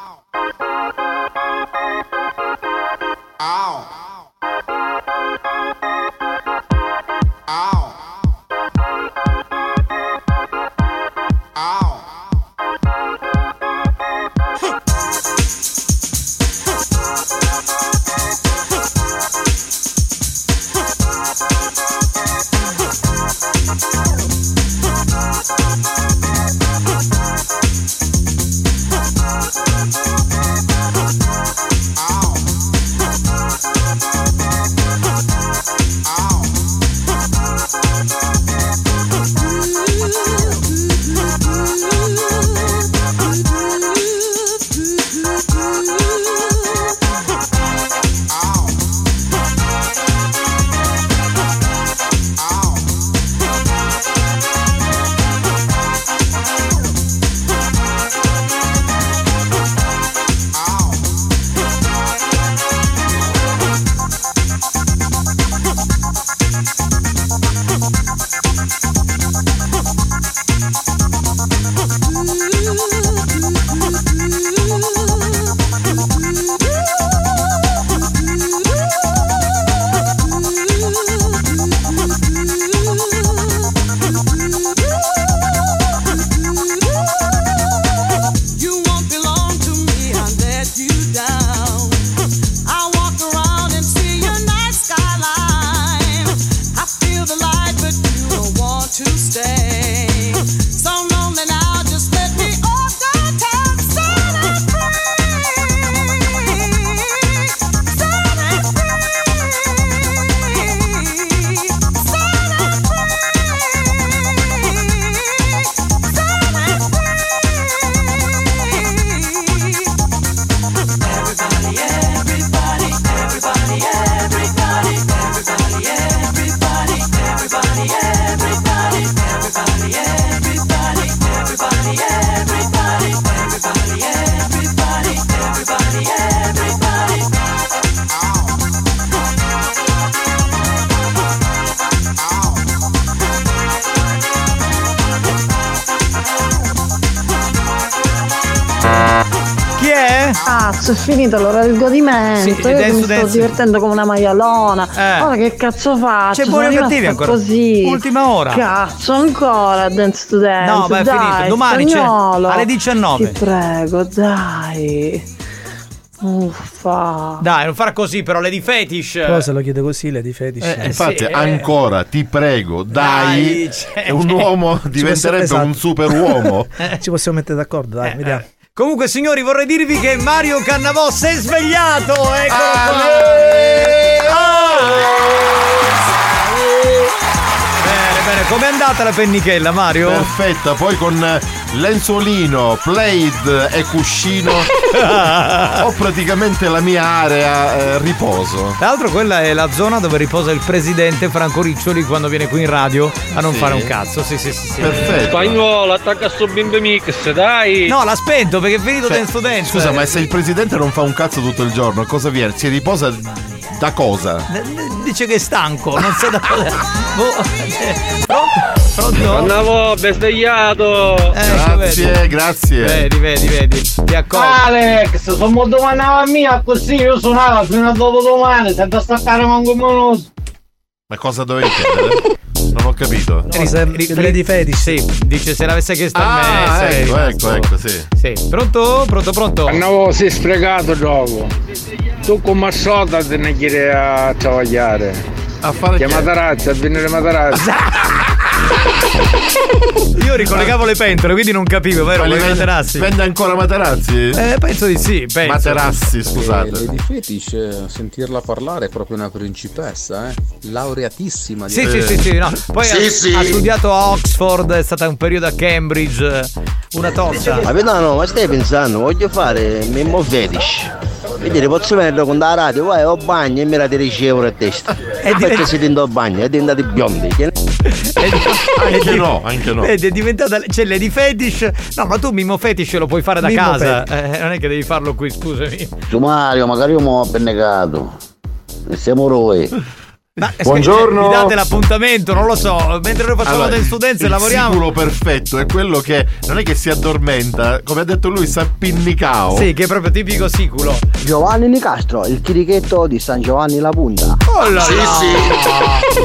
cazzo, è finita l'ora del godimento. Sì, io mi sto divertendo come una maialona. Ora che cazzo faccio? C'è buoni o cattivi ancora? Così. Ultima ora. Cazzo, ancora Dance to Dance. No, ma è finito. Domani Spagnolo, c'è alle 19. Ti prego, dai. Uffa. Dai, non far così però, Lady Fetish. Cosa lo chiede così, Lady Fetish? Infatti, sì, ancora, ti prego, dai. Un uomo diventerebbe un super uomo. Ci possiamo mettere d'accordo, dai, vediamo. Comunque, signori, vorrei dirvi che Mario Cannavò si è svegliato. Eccolo Bene, com'è andata la pennichella, Mario? Perfetta, poi con lenzuolino, plaid e cuscino ho praticamente la mia area riposo. Tra l'altro quella è la zona dove riposa il presidente Franco Riccioli quando viene qui in radio a non fare un cazzo. Sì. Perfetto. Spagnuolo, attacca sto bimbe mix, dai. No, l'ha spento perché è finito Dance to Dance. Scusa, ma se il presidente non fa un cazzo tutto il giorno, cosa viene? Si riposa da cosa? Dice che è stanco, non sa da cosa. Pronto? Andavo bestagliato. Grazie. Vedi. Ti accorgo. Alex, se mi domandava mia così io suonavo fino a dopo domani senza staccare manco un minuto. Ma cosa dovevi chiedere? Non ho capito. Lady Fetish, sì. Dice se l'avesse chiesto a me. Ecco, sì. Pronto? Andavo si è sprecato dopo. Tu con Massotta te ne chiedi a travagliare. A fare che? Matarazza, a venire Matarazza. Io ricollegavo le pentole, quindi non capivo, vero? Ma Materazzi vende ancora Materazzi? Penso di sì, penso. Materazzi, scusate. Lady Fetish, sentirla parlare è proprio una principessa, laureatissima. Sì, no. Poi ha studiato a Oxford, è stata un periodo a Cambridge, una tozza. Ma no, ma stai pensando, voglio fare Mimmo Fetish. Vedete, posso venire con la radio, vai ho bagno e mi date 10 euro a testa. Perché siete in bagno, è diventati biondi. Anche no. Ed è diventata. C'è Lady Fetish. No, ma tu Mimmo Fetish lo puoi fare da Mimmo casa. Non è che devi farlo qui, scusami. Su Mario, magari io mo' ho bennegato. Siamo noi. Ma, buongiorno. Mi date l'appuntamento, non lo so. Mentre noi facciamo del studente lavoriamo. Il siculo perfetto è quello che non è che si addormenta, come ha detto lui, s'appinnicao. Sì, che è proprio tipico siculo. Giovanni Nicastro, il chirichetto di San Giovanni la Punta. Oh là.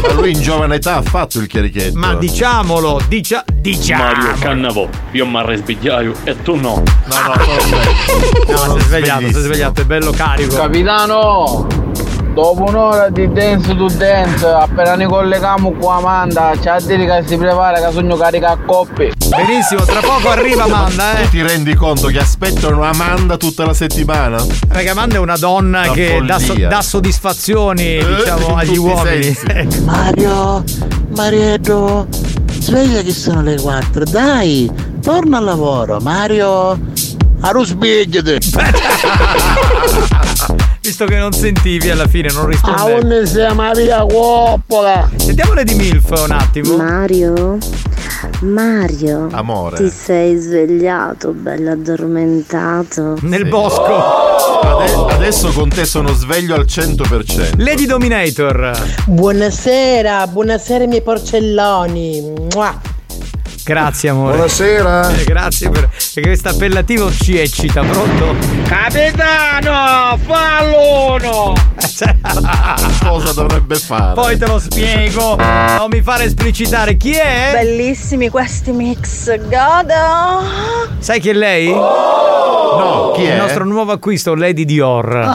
Ma lui in giovane età ha fatto il chirichetto. Ma diciamolo. Mario Cannavò, io mi risvegliaio e tu no. No, sei svegliato, è bello carico. Capitano! Dopo un'ora di Dance to Dance, appena ne colleghiamo con Amanda, c'è a dire che si prepara che sogno carica a coppe. Benissimo, tra poco arriva Amanda. Tu ti rendi conto che aspettano Amanda tutta la settimana? Perché Amanda è una donna che dà soddisfazioni, diciamo, agli uomini. Marietto, sveglia che sono le 4, dai, torna al lavoro, Mario. Arusbigliate! Visto che non sentivi alla fine, non rispondevi. Aonne sia Maria Coppola! Sentiamo Lady Milf un attimo. Mario. Amore. Ti sei svegliato, bello addormentato. Nel bosco. Adesso con te sono sveglio al 100%. Lady Dominator. Buonasera, miei porcelloni. Mua. Grazie amore. Buonasera. Grazie perché questo appellativo ci eccita, pronto? Capitano, fallo uno. Cosa dovrebbe fare? Poi te lo spiego. Non mi fare esplicitare chi è. Bellissimi questi mix, godo. Sai chi è lei? No, chi è? Il nostro nuovo acquisto, Lady Dior.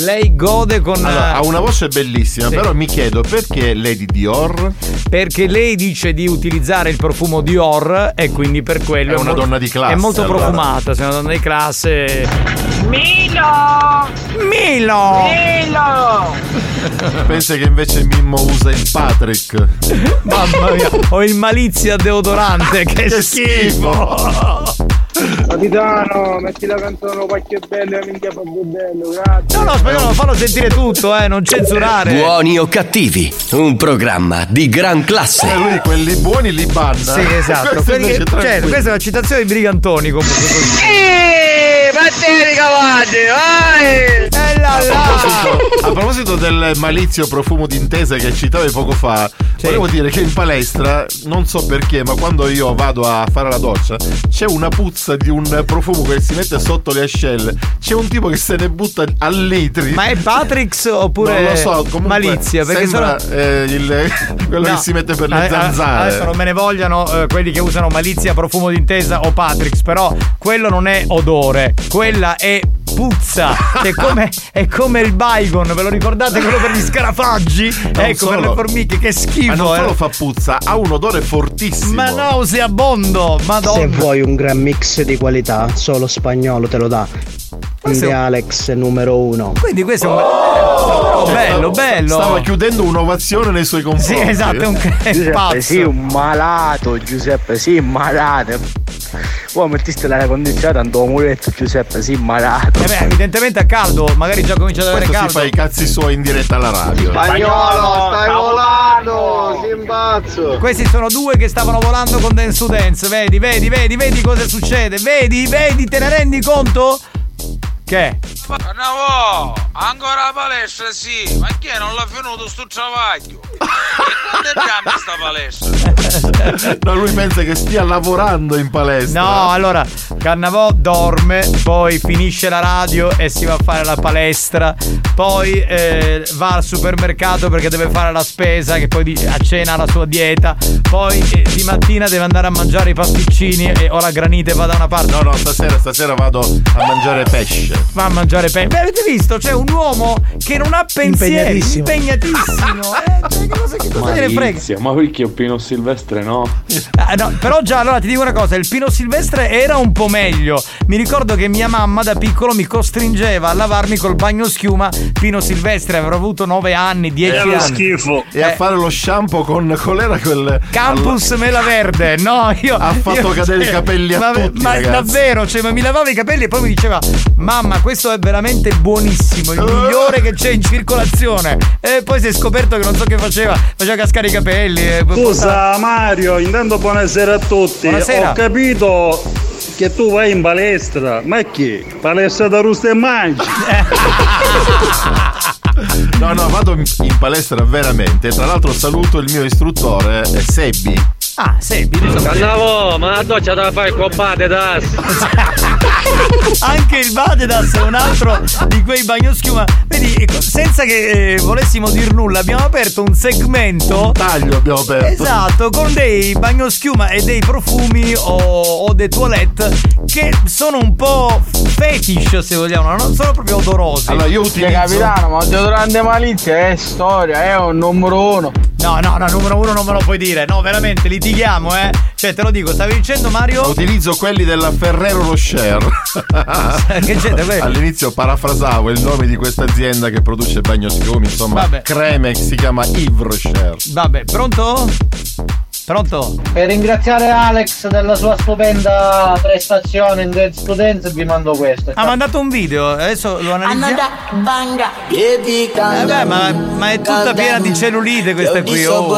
Lei gode con. Allora, ha una voce bellissima, però mi chiedo perché Lady Dior? Perché lei dice di utilizzare il profumo Dior e quindi per quello. È una donna di classe. È molto profumata, è una donna di classe. Milo! Pensa che invece Mimmo usa il Patrick. Mamma mia, ho il Malizia deodorante, che schifo! Capitano, metti la canzone qualche bella, minchia fa bello, grazie. No, Spagnolo, fallo sentire tutto, non censurare. Buoni o cattivi, un programma di gran classe. Lui quelli buoni li banda. Sì, esatto. Questa è una citazione di Brigantoni comunque. Sì, Batteri cavalli, vai! A proposito del malizio profumo d'intesa che citavi poco fa, sì, volevo dire che in palestra, non so perché, ma quando io vado a fare la doccia c'è una puzza di un profumo che si mette sotto le ascelle. C'è un tipo che se ne butta a litri. Ma è Patrix oppure non lo so, comunque Malizia? Perché sembra sono... quello che si mette per le zanzare. Adesso non me ne vogliano quelli che usano Malizia profumo d'intesa o Patrix, però quello non è odore, quella è puzza. È come il bacon, ve lo ricordate quello per gli scarafaggi? Non ecco, solo per le formiche, che schifo. Ma non solo fa puzza, ha un odore fortissimo. Ma nauseabondo, madonna. Se vuoi un gran mix di qualità, solo Spagnolo te lo dà. Quindi Alex numero 1. Quindi questo è un bello. Stava chiudendo un'ovazione nei suoi confronti. Sì, esatto, è un Giuseppe, sì, un malato, Giuseppe, sì, malato. Vuoi mettiste l'aria condizionata, andò a muretto, Giuseppe, sì, malato. Evidentemente a caldo, magari già comincia ad avere caldo. Si fa i cazzi suoi in diretta alla radio. Spagnolo, stai volando, si impazzo. Questi sono due che stavano volando con Dance to Dance. Vedi cosa succede. Vedi, te ne rendi conto? Che? Cannavò, ancora la palestra, sì, ma che non l'ha venuto sto travaglio? Che quanto è sta palestra? No, lui pensa che stia lavorando in palestra. No, allora, Cannavò dorme, poi finisce la radio e si va a fare la palestra, poi va al supermercato perché deve fare la spesa, che poi a cena la sua dieta, poi di mattina deve andare a mangiare i pasticcini o la granite va da una parte. No, stasera vado a mangiare pesce. Va a mangiare pesce. Beh, avete visto? C'è un uomo che non ha pensieri, impegnatissimo. Che cosa te ne frega? Ma perché il Pino Silvestre no? No, però già, allora ti dico una cosa, il Pino Silvestre era un po' meglio. Mi ricordo che mia mamma da piccolo mi costringeva a lavarmi col bagno schiuma Pino Silvestre, avrò avuto 9 anni, 10 anni. Era schifo. E a fare lo shampoo con colera quel Campus Mela Verde. No, ha fatto cadere i capelli a tutti, ma davvero, ma mi lavava i capelli e poi mi diceva: "Mamma, questo è veramente buonissimo, il migliore che c'è in circolazione". E poi si è scoperto che non so che faceva cascare i capelli. Scusa Mario, intanto buonasera a tutti. Buonasera. Ho capito che tu vai in palestra, ma che? Palestra da rusta e mangi. No, vado in palestra veramente. Tra l'altro saluto il mio istruttore Sebbi. Ah, Sebbi. Cannavò, ma la doccia te la fai con Badedas. Anche il Badedas è un altro di quei bagnoschiuma. Vedi, senza che volessimo dir nulla, abbiamo aperto un segmento. Un taglio abbiamo aperto. Esatto, con dei bagnoschiuma e dei profumi o dei toilette che sono un po' fetish, se vogliamo, non sono proprio odorosi. Allora io utilizzo, capitano, ma deodorante Malizia è storia, è un numero 1. No, numero 1 non me lo puoi dire. No, veramente, litighiamo, Cioè, te lo dico, stavi dicendo, Mario? Utilizzo quelli della Ferrero Rocher. Che c'entra quello? All'inizio parafrasavo il nome di questa azienda che produce bagnoschiumi, insomma, vabbè, creme, che si chiama Yves Rocher. Vabbè, pronto? Pronto? Per ringraziare Alex della sua stupenda prestazione in Dance to Dance vi mando questo. Ha mandato un video, adesso lo analizziamo. Vabbè, ma è tutta piena di cellulite questa qui. No.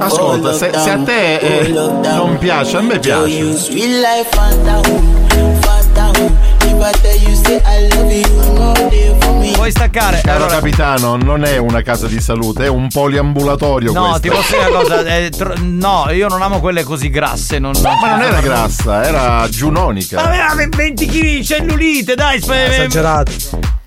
Ascolta, se a te non piace, a me piace. Puoi staccare. Caro capitano, non è una casa di salute, è un poliambulatorio. No, questo. Ti posso dire una cosa, no, io non amo quelle così grasse. Ma non era grassa, era giunonica. Ma aveva 20 kg, cellulite, dai, esagerato.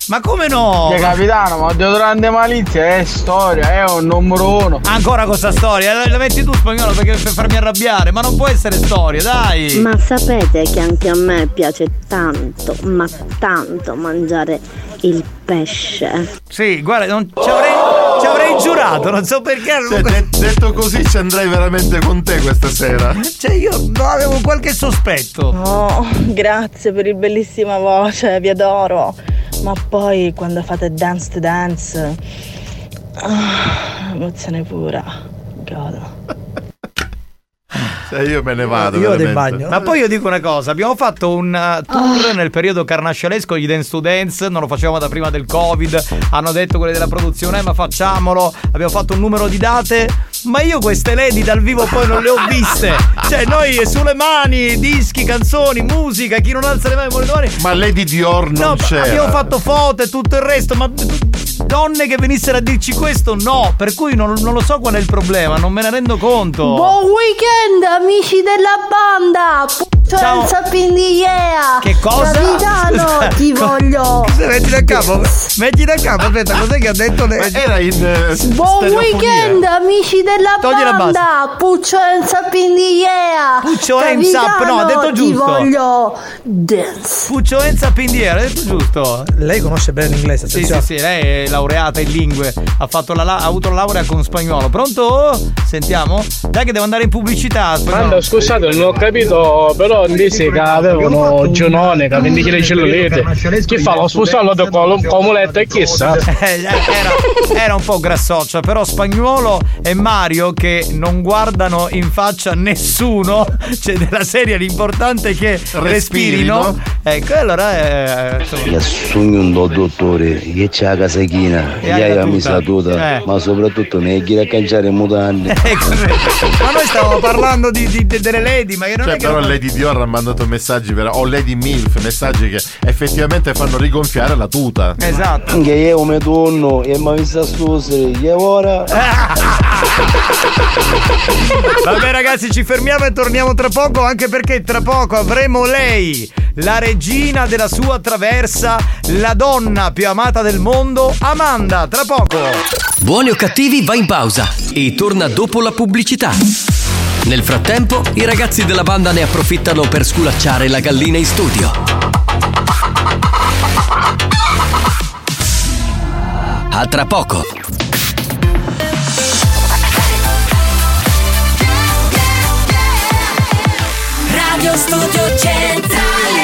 Ma come no? Capitano, ma deodorante Malizia è storia, è un numero 1. Ancora questa storia? La metti tu, Spagnolo, perché per farmi arrabbiare, ma non può essere storia, dai! Ma sapete che anche a me piace tanto, ma tanto mangiare il pesce. Sì, guarda, non ci avrei giurato, non so perché. Cioè, detto così ci andrei veramente con te questa sera. Cioè, io avevo qualche sospetto. Oh, grazie per il bellissima voce, vi adoro. Ma poi quando fate Dance to Dance, emozione pura, godo. Io me ne vado. Io vado in bagno. Ma poi io dico una cosa: abbiamo fatto un tour nel periodo carnascialesco di Dance to Dance. Non lo facevamo da prima del Covid. Hanno detto quelli della produzione, ma facciamolo. Abbiamo fatto un numero di date. ma io queste lady dal vivo poi non le ho viste. Cioè noi sulle mani, dischi, canzoni, musica, chi non alza le mani vuole domani. Ma Lady Dior non no, c'era. Abbiamo fatto foto e tutto il resto, ma donne che venissero a dirci questo no, per cui non lo so qual è il problema, non me ne rendo conto. Buon weekend amici della banda. Ciao. Che cosa? Capitano, ti voglio. Metti da capo. Metti da capo, aspetta, cos'è che ha detto? Era in buon weekend amici della banda. Puccionza Pindiera. Puccionza, no, ha detto giusto. Ti voglio dance. Puccionza Pindiera, ha detto giusto. Lei conosce bene l'inglese, sì, sì, sì, lei è laureata in lingue, ha fatto la ha avuto la laurea con Spagnuolo. Pronto? Sentiamo. Dai che devo andare in pubblicità. Manda, scusate, non ho capito, però dice che avevano Giunone che 20 kg cellulite che fa lo spusano da Comoletta e chissà era un po' grassoccia, però Spagnuolo e Mario che non guardano in faccia nessuno, cioè della serie l'importante è che respirino, ecco, allora io sogno un dottore che c'è la casachina e io mi saluta, ma soprattutto mi gira a cangiare mutande. Ma noi stavamo parlando di delle lady, ma che non cioè, è che però non... Lady Dior ha mandato messaggi per o Lady Milf, messaggi che effettivamente fanno rigonfiare la tuta. Esatto. Anche io mi torno e mi avessi assusi ora. Vabbè ragazzi, ci fermiamo e torniamo tra poco, anche perché tra poco avremo lei, la regina della sua traversa, la donna più amata del mondo, Amanda, tra poco. Buoni o cattivi va in pausa e torna dopo la pubblicità. Nel frattempo, i ragazzi della banda ne approfittano per sculacciare la gallina in studio. A tra poco. Radio Studio Centrale.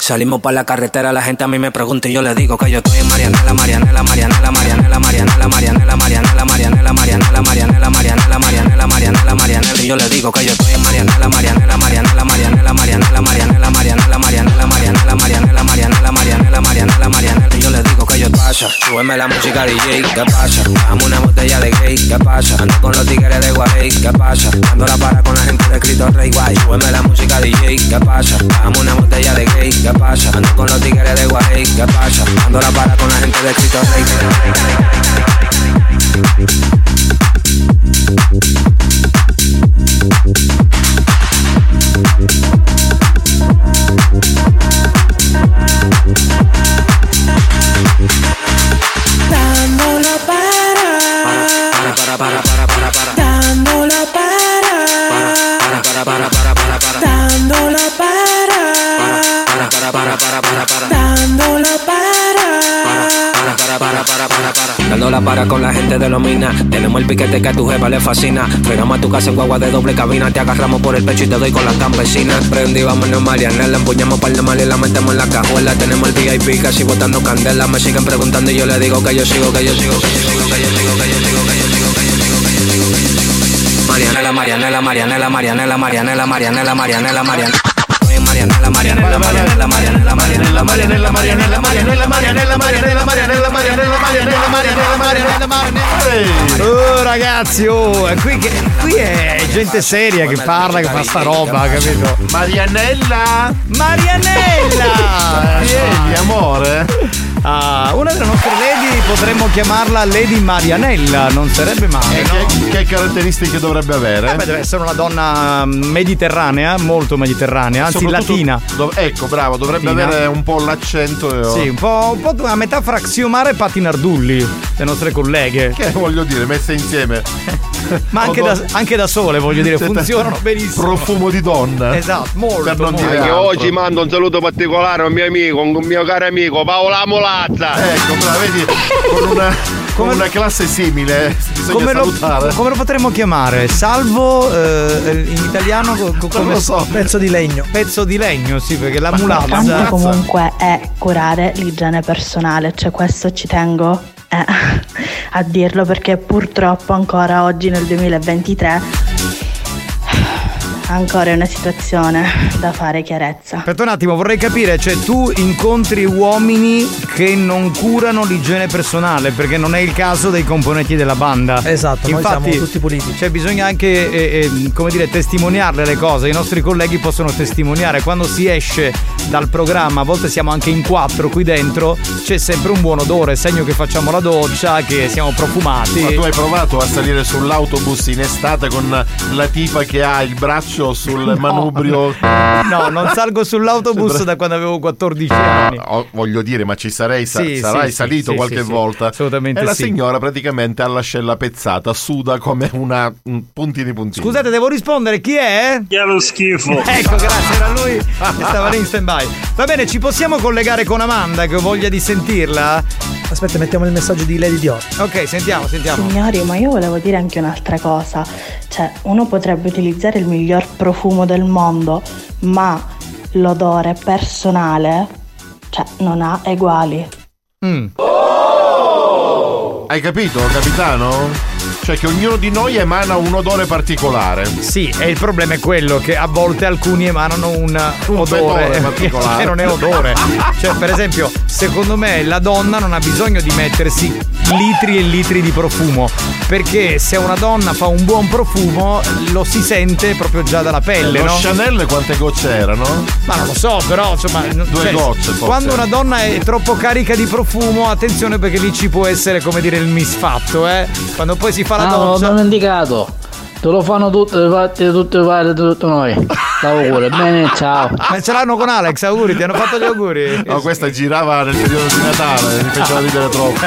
Salimos pa' la carretera, la gente a mí me pregunta y yo le digo que yo estoy en Marianela, Marianela, Marianela, Marianela, Marianela, Marianela, Marianela, Marianela, Marianela, Marianela, Marianela, Marianela, Marianela, Marianela, y yo le digo que yo estoy en Marianela, Marianela, Marianela, Marianela, Marianela, Marianela, Marianela, Marianela, Marianela, Marianela, Marianela, Marianela, Marianela, Marianela, y yo le digo que yo pasa, súbeme la música DJ, ¿qué pasa? Dame una botella de gay, ¿qué pasa? Ando con los tigres de Guay, ¿qué pasa? Ando la para con la gente de Cristo Rey, guay, súbeme la música DJ, ¿qué pasa? Dame una botella de gay, ¿qué pasa? Ando con los tigres de Guay, ¿qué pasa? Ando la para con la gente de Cristo Rey. Dándola para dándola para dándola para dándola para dando la para con la gente de Lomina. Tenemos el piquete que a tu jefa le fascina. Frenamos a tu casa en guagua de doble cabina. Te agarramos por el pecho y te doy con las campesinas. Prendí, vámonos Marianela. Empuñamos par de mal y la metemos en la cajuela. Tenemos el VIP casi botando candela. Me siguen preguntando y yo le digo que yo sigo, que yo sigo, que yo sigo, que yo sigo, que yo sigo, que yo sigo, que yo sigo, que yo sigo. Marianela, Marianela, Marianela, Marianela, Marianela, Marianela, Marianela, Marianela. Marianela, Marianela, Marianela, Marianela, Marianela, Marianela, Marianela, Marianela, Marianela, Marianela, Marianela, Marianela, Marianela, Marianela, Marianela, Marianella. Oh ragazzi, oh, qui è gente seria che parla, che fa sta roba, capito? Marianella! Marianella! Vieni, amore! Ah, una delle nostre lady potremmo chiamarla Lady Marianella, non sarebbe male, no? Che caratteristiche dovrebbe avere? Beh, deve essere una donna mediterranea, molto mediterranea, anzi latina. Ecco, bravo, dovrebbe latina. Avere un po' l'accento. Sì, un po' a metà fra Xiomara e Patti Nardulli, le nostre colleghe. Che voglio dire, messe insieme. Ma anche da sole, voglio dire, funzionano benissimo. Profumo di donna. Esatto, molto. Per non dire che oggi mando un saluto particolare a un mio caro amico Paolo Amola. Ecco, bravo, vedi, con una classe simile bisogna salutare. Come lo potremmo chiamare? Salvo, in italiano come lo so. Pezzo di legno, sì, perché la mulazza comunque è curare l'igiene personale, cioè questo ci tengo a dirlo, perché purtroppo ancora oggi nel 2023 ancora è una situazione da fare chiarezza. Aspetta un attimo, vorrei capire, cioè tu incontri uomini che non curano l'igiene personale, perché non è il caso dei componenti della banda. Esatto, infatti, noi siamo tutti puliti. Cioè bisogna anche, come dire, testimoniarle le cose. I nostri colleghi possono testimoniare. Quando si esce dal programma, a volte siamo anche in quattro qui dentro, c'è sempre un buon odore, segno che facciamo la doccia, che siamo profumati. Ma tu hai provato a salire sull'autobus in estate con la tipa che ha il braccio sul manubrio? No, non salgo sull'autobus da quando avevo 14 anni. Voglio dire, ma ci sarei, sarai salito qualche volta. Sì, assolutamente. E la signora praticamente ha l'ascella pezzata, suda come una puntini. Scusate, devo rispondere, chi è? Chi è lo schifo? Ecco, grazie, era lui che stava lì in stand-by. Va bene, ci possiamo collegare con Amanda, che ho voglia di sentirla? Aspetta, mettiamo il messaggio di Lady Dior. Ok, sentiamo. Signori, ma io volevo dire anche un'altra cosa. Cioè, uno potrebbe utilizzare il miglior profumo del mondo, ma l'odore personale, cioè, non ha eguali. Oh! Hai capito, capitano? Cioè che ognuno di noi emana un odore particolare. Sì, e il problema è quello che a volte alcuni emanano un odore particolare che non è odore. Cioè, per esempio, secondo me la donna non ha bisogno di mettersi litri e litri di profumo, perché se una donna fa un buon profumo lo si sente proprio già dalla pelle, no? Chanel quante gocce erano? Ma non lo so, però insomma, due gocce forse. Quando una donna è troppo carica di profumo, attenzione, perché lì ci può essere, come dire, il misfatto, quando poi si fa la doccia. Non ho dimenticato, te lo fanno tutte noi. Auguri, bene, ciao. Ma ce l'hanno con Alex, auguri, ti hanno fatto gli auguri. No, questa girava nel periodo di Natale, mi faceva ridere troppo.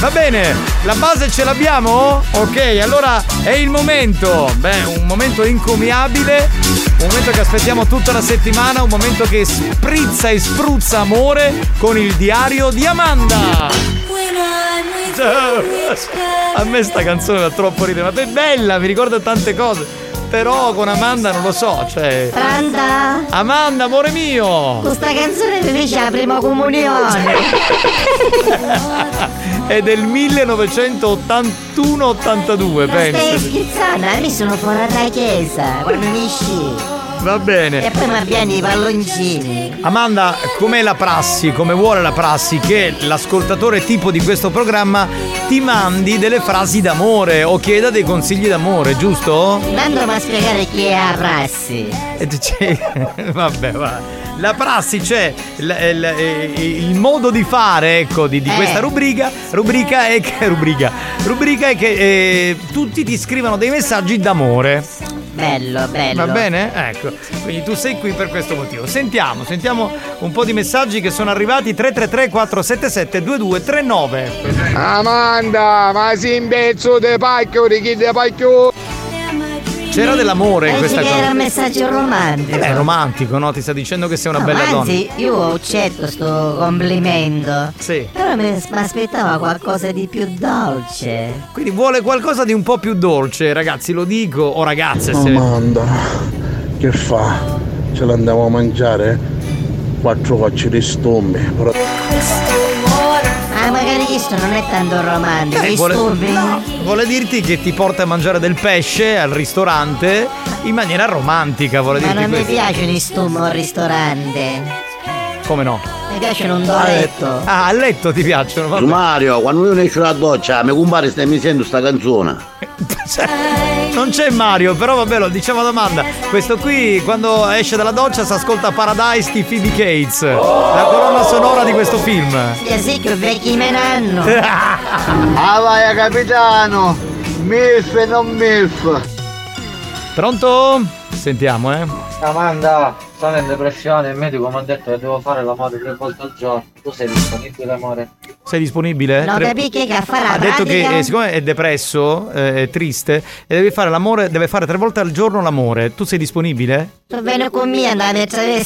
Va bene, la base ce l'abbiamo? Ok, allora è il momento. Beh, un momento incomiabile, un momento che aspettiamo tutta la settimana, un momento che sprizza e spruzza amore con il diario di Amanda. A me sta canzone da troppo ridere, ma è bella, mi ricorda tante cose, però con Amanda non lo so, cioè. Amanda, amore mio, questa canzone mi fece la prima comunione. È del 1981-82, penso. Stai scherzando, mi sono fuori da chiesa quando mi esci. Va bene. E poi mi avviene i palloncini. Amanda, com'è la prassi, come vuole la prassi, che l'ascoltatore tipo di questo programma ti mandi delle frasi d'amore o chieda dei consigli d'amore, giusto? Andami a spiegare chi è la prassi. Vabbè, va. La prassi, cioè il modo di fare, ecco, di questa rubrica è che tutti ti scrivano dei messaggi d'amore. Bello. Va bene? Ecco, quindi tu sei qui per questo motivo. Sentiamo un po' di messaggi che sono arrivati. 333-477-2239. Amanda, ma si un pezzo di pacchio, c'era dell'amore in questa cosa. Era un messaggio romantico. È romantico, no? Ti sta dicendo che sei una bella donna. Anzi, io accetto sto complimento. Sì. Però mi aspettavo qualcosa di più dolce. Quindi vuole qualcosa di un po' più dolce, ragazzi, lo dico, o ragazze. Amanda, che fa? Ce l'andiamo a mangiare? 4 facce di stomme. Magari questo non è tanto romantico, vuole dirti che ti porta a mangiare del pesce al ristorante in maniera romantica, vuole dirti. Ma non questo. Mi piace gli stum al ristorante. Come no? Mi piacciono un letto. Ah, a letto ti piacciono? Vabbè. Mario, quando io ne esco la doccia, mi compare stai mi sento sta canzone. Non c'è Mario, però vabbè, lo diciamo ad Amanda. Questo qui quando esce dalla doccia si ascolta Paradise di Phoebe Cates, la colonna sonora di questo film. Sì, che vecchi menanno. Ah vai capitano, Milf e non Milf. Pronto? Sentiamo Amanda. Sono in depressione, il medico mi ha detto che devo fare l'amore 3 volte al giorno. Tu sei disponibile, amore? Sei disponibile? No, capì che a fare la pratica. Ha detto che siccome è depresso, è triste, e deve fare l'amore, deve fare 3 volte al giorno l'amore. Tu sei disponibile? Tu vieni con me a mettere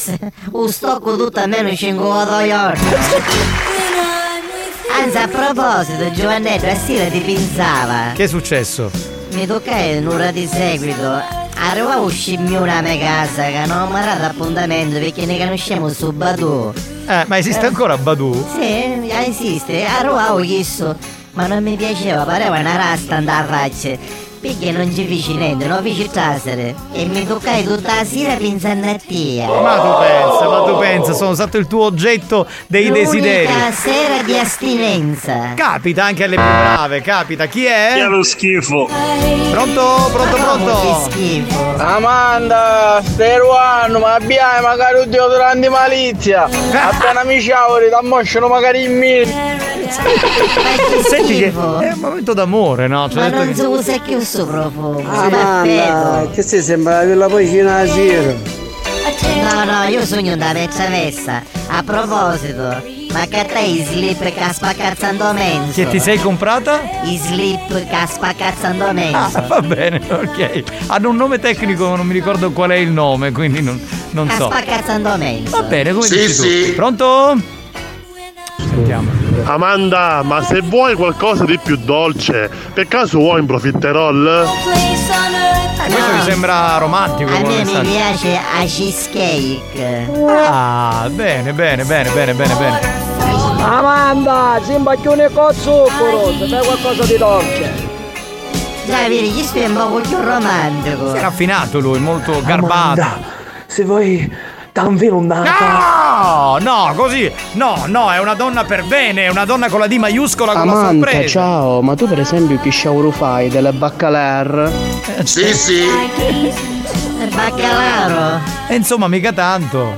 un stocco tutto a meno 5 euro. Anzi, a proposito, Giovannetto, a sera ti pensava. Che è successo? Mi tocca un'ora di seguito. Arrivavo scimmione a mia casa che non mi ha dato appuntamento perché ne conosciamo su Badoo. Ma esiste ancora Badoo? Sì, esiste. Arrivavo chiesto, ma non mi piaceva, pareva una rasta andare a faccia. Perché non ci feci niente, non feci trasere. E mi toccai tutta la sera pensando a te. Ma tu pensa, sono stato il tuo oggetto dei desideri. L'unica sera di astinenza. Capita anche alle più brave, capita. Chi è? Chi è lo schifo? Pronto? Schifo. Amanda, Steruano, ma abbiamo magari un deodorante Malizia. Appena mi sciavori, da mosciano magari in mille. Senti che è un momento d'amore, no? Cioè, ma non che... usa che usa profumo. Amanda, che si sembra quella cucina a giro. No, io sogno una vecchia vessa. A proposito, ma che te i slip caspa cazzando menso? Che ti sei comprata? I slip caspa cazzando menso. Ah, va bene, ok. Hanno un nome tecnico, non mi ricordo qual è il nome, quindi non so. Caspa cazzando menso. Va bene, come sì, dici sì. Tu? Pronto? Sentiamo. Amanda, ma se vuoi qualcosa di più dolce, per caso vuoi un profiterol? Questo mi sembra romantico. A me mi piace a cheesecake. Ah, bene. Amanda, si imbacchione con zucchero, se fai qualcosa di dolce. Già, vedi, gli stai un po' più romantico. Si è raffinato lui, molto garbato. Amanda, se vuoi... No, così. No, è una donna per bene, è una donna con la D maiuscola con Amanda, la sorpresa. Ciao, ma tu per esempio che sciauro fai della baccalà? Sì. Baccalaro. Insomma, mica tanto.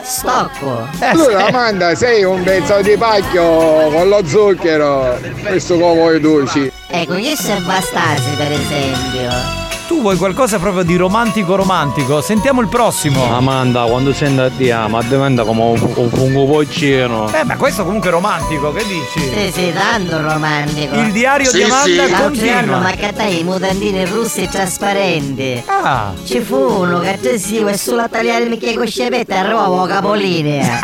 Stocco. Allora, Amanda, sei un pezzo di pacchio con lo zucchero. Questo con voi dolci. Ecco, io se bastasi, per esempio. Tu vuoi qualcosa proprio di romantico? Sentiamo il prossimo. Amanda, quando senti a Dio, ma diventa come un fungo poccino. Ma questo comunque è romantico, che dici? Sì, tanto romantico. Il diario di Amanda continua. Ma che dai, i mutandini russi e trasparenti. Ah. Ci fu uno che aggressivo e sulla tagliarmi che con scepette arrivavo a capolinea.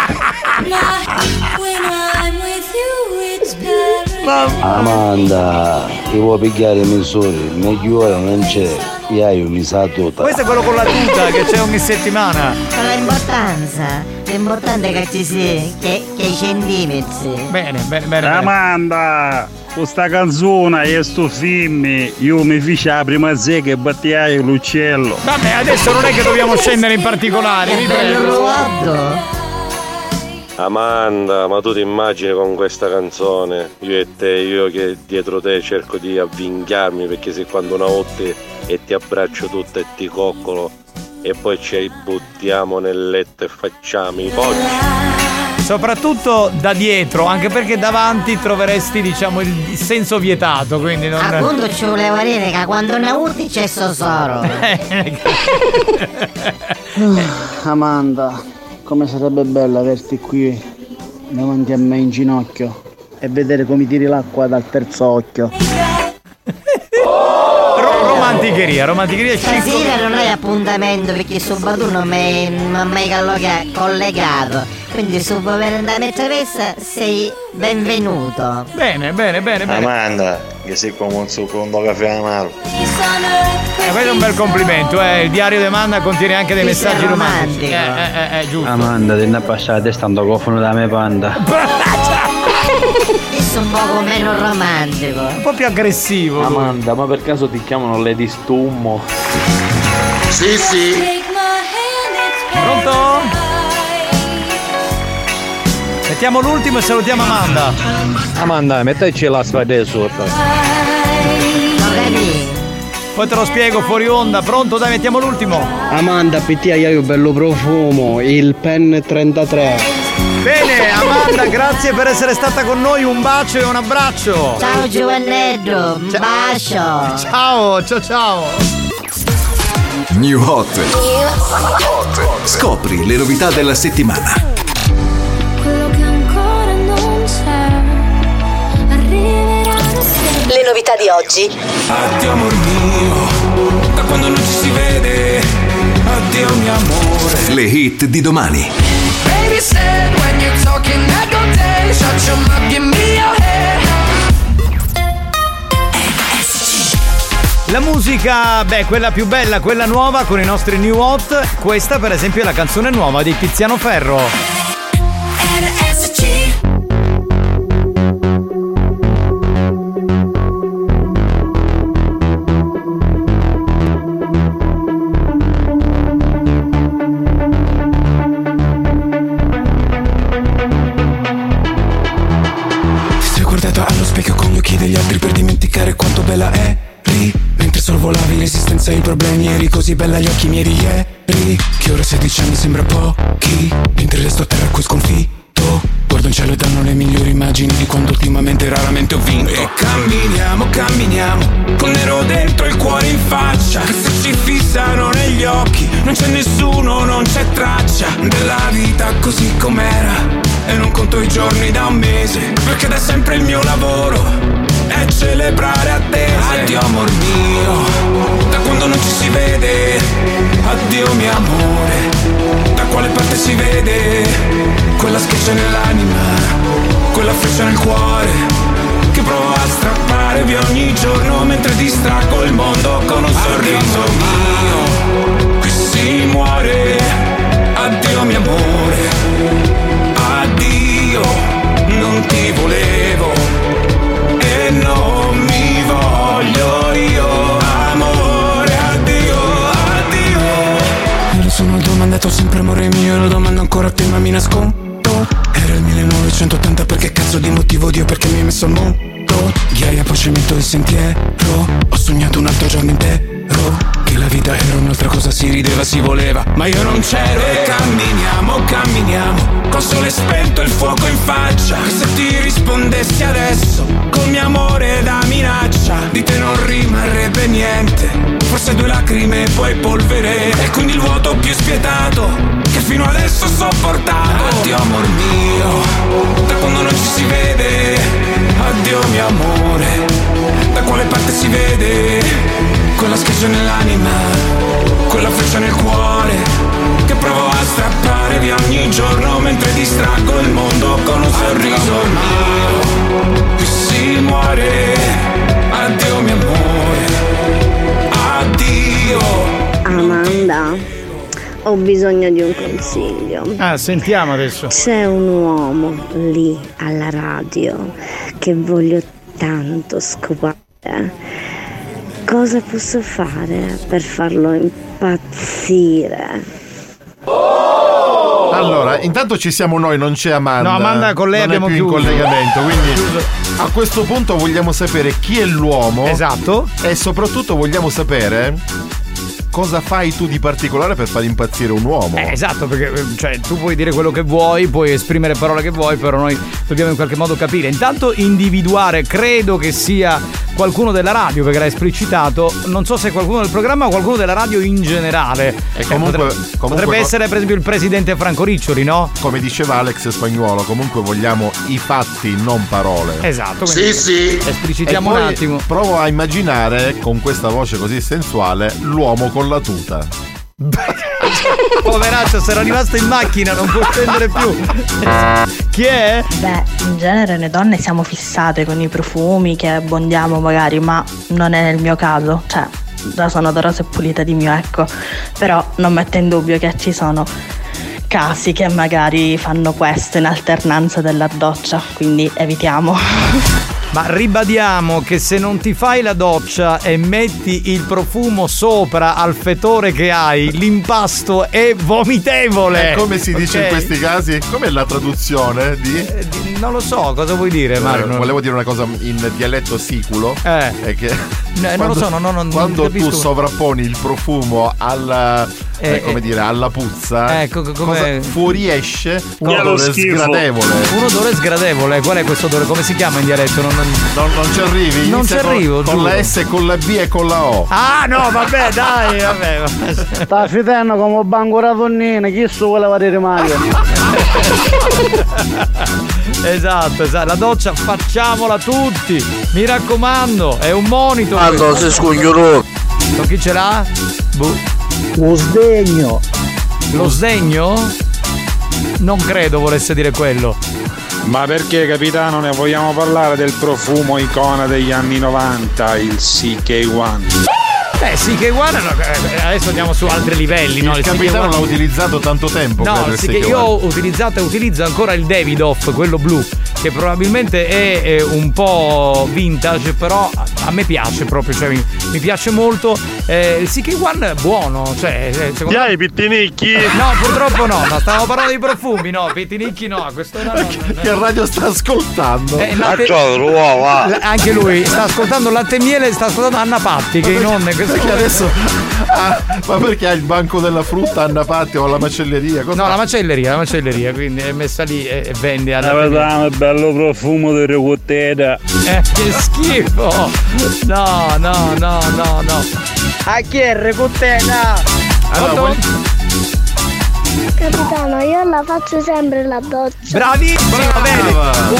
Amanda, io vuoi pigliare i misuri, meglio ora non c'è, io mi sa tutta. Questo è quello con la tuta che c'è ogni settimana. Ma l'importante è che ci sia, che i centimetri. Bene. Amanda, questa canzone e sto film, io mi feci la prima zecca e battiai l'uccello. Vabbè, adesso non è che dobbiamo scendere in particolare, mi prego. Amanda, ma tu ti immagini con questa canzone io e te, io che dietro te cerco di avvingarmi perché se quando una notte e ti abbraccio tutta e ti coccolo e poi ci buttiamo nel letto e facciamo i poggi. Soprattutto da dietro, anche perché davanti troveresti diciamo il senso vietato, quindi non... Appunto ci volevo dire che quando una urti c'è Sosoro. Amanda, come sarebbe bello averti qui davanti a me in ginocchio e vedere come tiri l'acqua dal terzo occhio. Romanticheria stasera non hai appuntamento perché su Badoo non mi hai collegato, quindi su Poverenda Mezzavessa sei benvenuto. Bene. Amanda, che sei come un secondo caffè amaro. Questo è un bel complimento, il diario di Amanda contiene anche dei messaggi romantici. Giusto. Amanda, ti ne passare la testa un tocofono da me panda. Questo un po' meno romantico, un po' più aggressivo. Amanda, ma per caso ti chiamano Lady Stummo? Sì. Pronto? mettiamo l'ultimo e salutiamo Amanda. Amanda, metteci la sfida sotto. Poi te lo spiego fuori onda. Pronto, dai, mettiamo l'ultimo. Amanda, PT io bello profumo, il pen 33. Bene, Amanda, grazie per essere stata con noi. Un bacio e un abbraccio. Ciao Giovannello, un bacio. Ciao, ciao, ciao. New Hot. Scopri le novità della settimana. Quello che ancora non c'è arriverà. Le novità di oggi. Addio amor mio, da quando non ci si vede. Addio mio amore. Le hit di domani. Baby said when you're talking I don't tell. Shut your mouth, give me your head. La musica, beh, quella più bella, quella nuova con i nostri New Hot. Questa per esempio è la canzone nuova di Tiziano Ferro. RSC. Ti sei guardato allo specchio con gli occhi degli altri per dimenticare quanto bella è. Sorvolavi l'esistenza e i problemi, eri così bella agli occhi miei di ieri. Che ora 16 anni sembra pochi, mentre resto a terra a cui sconfitto. Guardo in cielo e danno le migliori immagini di quando ultimamente raramente ho vinto. E camminiamo, camminiamo, con nero dentro il cuore in faccia. Che se ci fissano negli occhi, non c'è nessuno, non c'è traccia della vita così com'era. E non conto i giorni da un mese, perché da sempre il mio lavoro è celebrare attese. Addio amor mio, da quando non ci si vede. Addio mio amore, da quale parte si vede? Quella schiaccia nell'anima, quella freccia nel cuore, che provo a strappare via ogni giorno mentre distraggo il mondo con un sorriso mio. Qui si muore. Addio mio amore, addio, non ti volevo, non mi voglio io, amore, addio, addio. Me lo sono domandato sempre, amore mio, e lo domando ancora a te, ma mi nascondo. Era il 1980, perché cazzo di motivo, Dio, perché mi hai messo al mondo? Ghiaia, poi cemento il sentiero. Ho sognato un altro giorno intero, che la vita era un'altra cosa, si rideva, si voleva, ma io non c'ero. E camminiamo, camminiamo, col sole spento e il fuoco in faccia. Che se ti rispondessi adesso, col mio amore da minaccia, di te non rimarrebbe niente, forse due lacrime e poi polvere. E quindi il vuoto più spietato che fino adesso ho sopportato. Addio amor mio, da quando non ci si vede. Addio mio amore, da quale parte si vede? Quella schiaccia nell'anima, quella freccia nel cuore, che provo a strappare via ogni giorno mentre distraggo il mondo con un sorriso mio. Qui si muore. Addio mio amore, addio. Amanda, ho bisogno di un consiglio. Ah, sentiamo adesso. C'è un uomo lì alla radio che voglio tanto scopare. Cosa posso fare per farlo impazzire? Allora, intanto ci siamo noi, non c'è Amanda. No, Amanda con lei non abbiamo più in collegamento, quindi a questo punto vogliamo sapere chi è l'uomo. Esatto. E soprattutto vogliamo sapere cosa fai tu di particolare per far impazzire un uomo. Esatto, perché cioè tu puoi dire quello che vuoi, puoi esprimere parole che vuoi, però noi dobbiamo in qualche modo capire. Intanto individuare, credo che sia qualcuno della radio, perché l'ha esplicitato. Non so se è qualcuno del programma o qualcuno della radio in generale. E comunque potrebbe essere per esempio il presidente Franco Riccioli, no? Come diceva Alex Spagnuolo, comunque vogliamo i fatti, non parole. Esatto, quindi sì, esplicitiamo un attimo. Provo a immaginare con questa voce così sensuale l'uomo con la tuta. Poveraccio, se era rimasto in macchina non può scendere più. Chi è? Beh, in genere le donne siamo fissate con i profumi che abbondiamo magari, ma non è il mio caso, cioè già sono odorosa e pulita di mio, ecco. Però non metto in dubbio che ci sono casi che magari fanno questo in alternanza della doccia, quindi evitiamo. Ma ribadiamo che se non ti fai la doccia e metti il profumo sopra al fetore che hai, l'impasto è vomitevole. Come si dice in questi casi? Com'è la traduzione di... Non lo so, cosa vuoi dire, Mario? Volevo dire una cosa in dialetto siculo. È che non lo so, non quando tu sovrapponi il profumo alla come dire, alla puzza, fuoriesce un odore sgradevole. Un odore sgradevole, qual è questo odore? Come si chiama in dialetto? Non ci arrivi? Non ci arrivo. Con la S, con la B e con la O. Ah no, vabbè, dai, vabbè. Sta fitendo come bangura tonnina, chi su voleva dire Mario? Esatto, la doccia facciamola tutti, mi raccomando, è un monito. Allora, se scoglio chi ce l'ha? Lo sdegno. Lo sdegno? Non credo volesse dire quello. Ma perché, capitano, ne vogliamo parlare del profumo icona degli anni 90, il CK1? CK1 adesso andiamo su altri livelli. Il capitano l'ha utilizzato tanto tempo. No, per CK1. Io ho utilizzato e utilizzo ancora il Davidoff, quello blu, che probabilmente è un po' vintage, però a me piace proprio, cioè mi piace molto. Il CK1 è buono, cioè secondo me... i pittinicchi? No, purtroppo no, ma stavo parlando di profumi, no, pittinicchi no, quest'ora no. Che radio sta ascoltando? Anche lui sta ascoltando Latte e Miele, sta ascoltando Anna Patti, che in onda perché adesso ma perché ha il banco della frutta Anna Patti o la macelleria? Cosa no, la macelleria, quindi è messa lì e vende alla madame, bello profumo di ricottera. Che schifo! No. A chi è ricottera? Capitano, io la faccio sempre la doccia. Bravissimo, bene.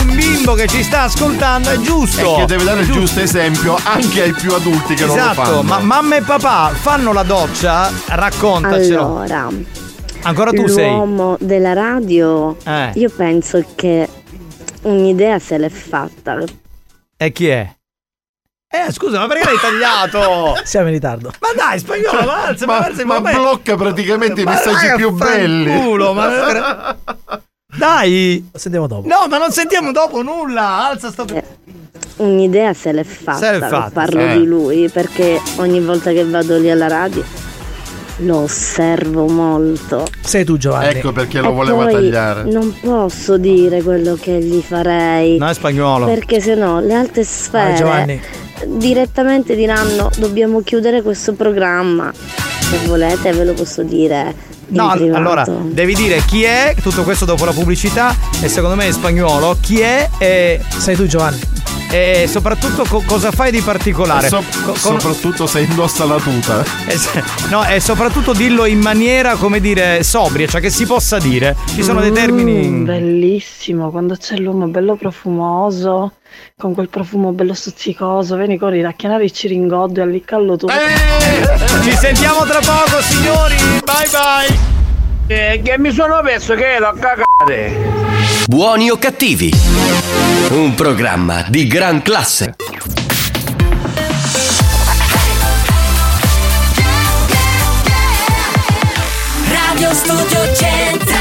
Un bimbo che ci sta ascoltando è giusto. E che deve dare il giusto esempio anche ai più adulti che non lo fanno. Esatto, ma mamma e papà fanno la doccia? Raccontacelo. Allora, ancora tu l'uomo sei l'uomo della radio. Io penso che un'idea se l'è fatta. E chi è? Scusa, ma perché l'hai tagliato? Siamo in ritardo. Ma dai, Spagnuolo, ma blocca praticamente i messaggi più belli. Culo, ma dai, lo sentiamo dopo. No, ma non sentiamo dopo nulla. Alza sto. Un'idea se l'è fatta. Parlo di lui perché ogni volta che vado lì alla radio lo osservo molto. Sei tu, Giovanni. Ecco perché lo voleva tagliare. Non posso dire quello che gli farei. No, è Spagnuolo. Perché sennò le altre sfere. Giovanni direttamente diranno dobbiamo chiudere questo programma. Se volete ve lo posso dire. No, allora devi dire chi è, tutto questo dopo la pubblicità, e secondo me è Spagnuolo. Chi è? Sei tu, Giovanni. E soprattutto cosa fai di particolare? Soprattutto se indossa la tuta. No, e soprattutto dillo in maniera, come dire, sobria, cioè che si possa dire. Ci sono dei termini. Bellissimo, quando c'è l'uomo bello profumoso, con quel profumo bello stuzzicoso, vieni con riracchianare il ciringotto e alliccarlo tutto. Ci sentiamo tra poco, signori, bye bye. Che mi sono messo che ero a cagare. Buoni o cattivi, un programma di gran classe. Radio Studio Centrale.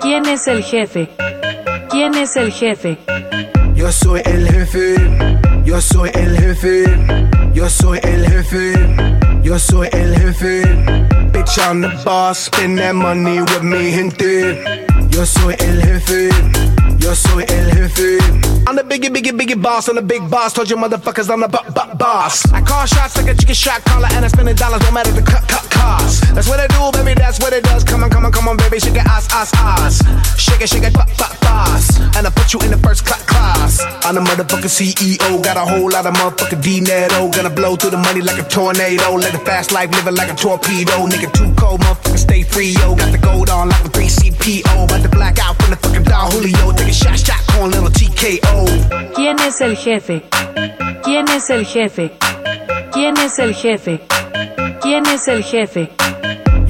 ¿Quién es el jefe? ¿Quién es el jefe? Yo soy el jefe, yo soy el jefe, yo soy el jefe, yo soy el jefe. Bitch, I'm the boss, spend that money with me, gente. Yo soy el jefe, yo soy el jefe. I'm the biggie, biggie, biggie boss, I'm the big boss. Told you motherfuckers I'm the boss. I call shots like a chicken shot caller, and I spend the dollars, don't matter the cost. That's what I do, baby, that's what it does. Come on, come on, come on, baby, shake it, ass, ass, ass. Shake it, boss. And I put you in the first class. I'm the motherfucking CEO, got a whole lot of motherfucking dinero. Gonna blow through the money like a tornado. Live a fast life, living like a torpedo. Nigga too cold, motherfucker stay free, yo. Got the gold on like a 3CP. P.O. About to black out from the fucking Don Julio. Take a shot, shot, call little TKO. ¿Quién es el jefe? ¿Quién es el jefe? ¿Quién es el jefe? ¿Quién es el jefe?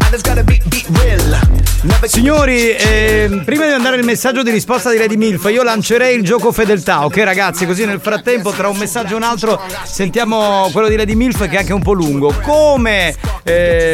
I just gotta be real. Signori, prima di andare il messaggio di risposta di Lady Milf, io lancerei il gioco fedeltà, ok ragazzi? Così nel frattempo tra un messaggio e un altro sentiamo quello di Lady Milf, che è anche un po' lungo. Come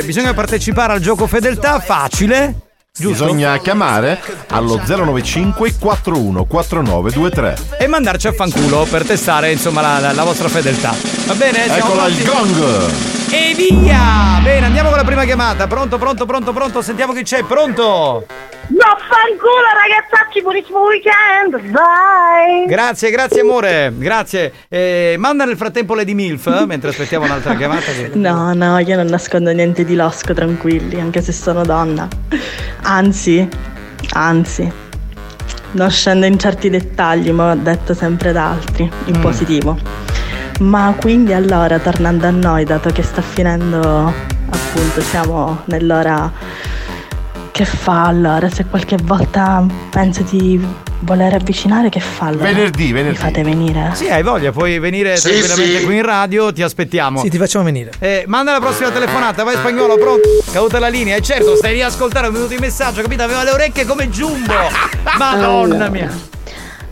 bisogna partecipare al gioco fedeltà? Facile, giusto? Bisogna chiamare allo 095 41 4923 e mandarci a fanculo per testare insomma la vostra fedeltà. Va bene? Eccola il gong! E via! Bene, andiamo con la prima chiamata. Pronto, pronto, pronto, pronto. Sentiamo chi c'è. Pronto? Vaffanculo ragazzacci, buonissimo weekend. Bye. Grazie, grazie amore. Grazie. Manda nel frattempo Lady Milf mentre aspettiamo un'altra chiamata. No, no, io non nascondo niente di losco, tranquilli, anche se sono donna. Anzi. Non scendo in certi dettagli, ma ho detto sempre ad altri, in positivo. Ma quindi allora, tornando a noi, dato che sta finendo, appunto, siamo nell'ora che fa allora, se qualche volta penso di voler avvicinare, che fa allora? Venerdì. Mi fate venire? Sì, hai voglia, puoi venire tranquillamente sì. Qui in radio, ti aspettiamo. Sì, ti facciamo venire. Manda la prossima telefonata, vai Spagnuolo, pronto? Caduta la linea, e certo, stai lì a ascoltare, ho venuto il messaggio, capito? Aveva le orecchie come Jumbo, madonna allora, mia.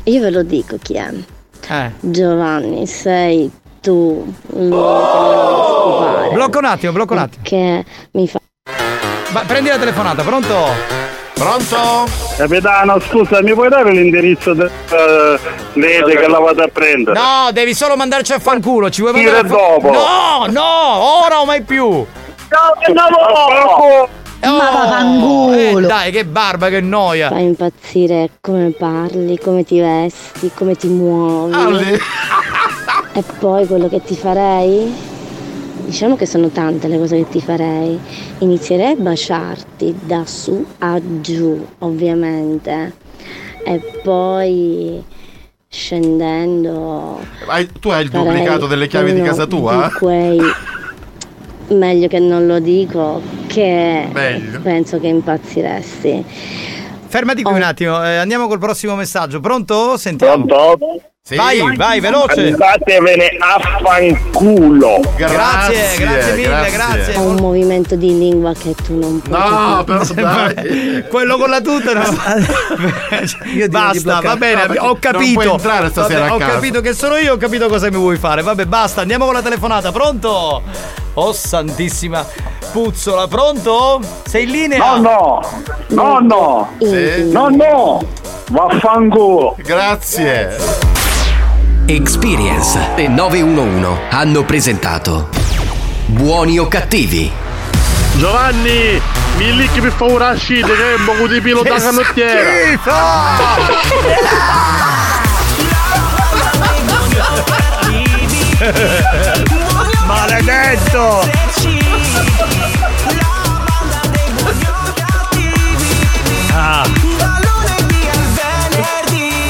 Io ve lo dico chi è. Giovanni, sei tu l'unico. Blocco un attimo. Che mi fa. Ma prendi la telefonata, pronto? Capitano, scusa, mi puoi dare l'indirizzo del lede che la vado a prendere? No, devi solo mandarci a fanculo, ci vuoi mandare dopo? No, ora o mai più. No. Oh, dai, che barba, che noia. Fa impazzire come parli, come ti vesti, come ti muovi. E poi quello che ti farei? Diciamo che sono tante le cose che ti farei. Inizierei a baciarti da su a giù, ovviamente. E poi scendendo. Tu hai il duplicato delle chiavi di casa tua? Meglio che non lo dico, che meglio. Penso che impazziresti. Fermati qui un attimo, andiamo col prossimo messaggio. Pronto? Sentiamo. Pronto? Sì. Vai, veloce. Andatevene a fanculo. Grazie mille. Ho un movimento di lingua che tu non puoi. No, però dai. Quello con la tuta. No. Basta, va bene, no, ho capito. Non puoi entrare stasera a casa. Ho capito che sono io, ho capito cosa mi vuoi fare. Vabbè, basta, andiamo con la telefonata. Pronto? Oh santissima puzzola, pronto? Sei in linea? No. Sì. No. Vaffanculo. Grazie. Experience e 911 hanno presentato Buoni o Cattivi. Giovanni, mi licchi per favore a scite che è un po' di pilo da canottiera. Maledetto!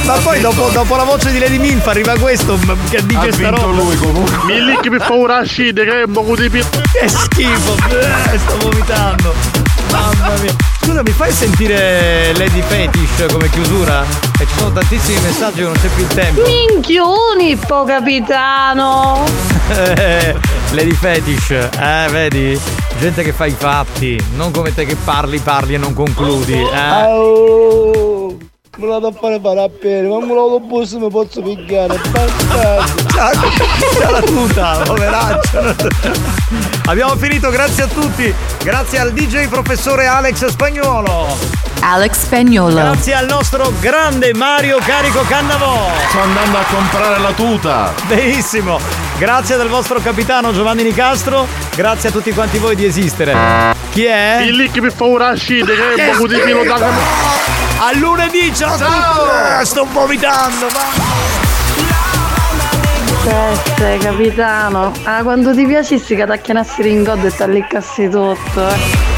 Ma poi dopo la voce di Lady Milf arriva questo che dice sta roba. Lui comunque. Mi licchi per paura a scide che è un po' di Che schifo, sto vomitando. Mamma mia. Scusa, mi fai sentire Lady Fetish come chiusura? E ci sono tantissimi messaggi che non c'è più il tempo. Minchioni, po' capitano. Lady Fetish, vedi? Gente che fa i fatti, non come te che parli e non concludi, Oh. Me la do a fare parapere, ma con l'autobus mi posso pigliare, c'ha la tuta, poveraccio. Abbiamo finito, grazie a tutti, grazie al DJ professore Alex Spagnuolo, grazie al nostro grande Mario Carico Cannavò. Sto andando a comprare la tuta. Benissimo, grazie del vostro capitano Giovanni Nicastro, grazie a tutti quanti voi di esistere. Chi è? Il link per favore a scide che è un po' di pilo da A lunedì, ciao a tutti. Sto vomitando, mamma. Teste, capitano. Ah, quando ti piacissi che t'acchianassi ringotto e t'alliccassi tutto.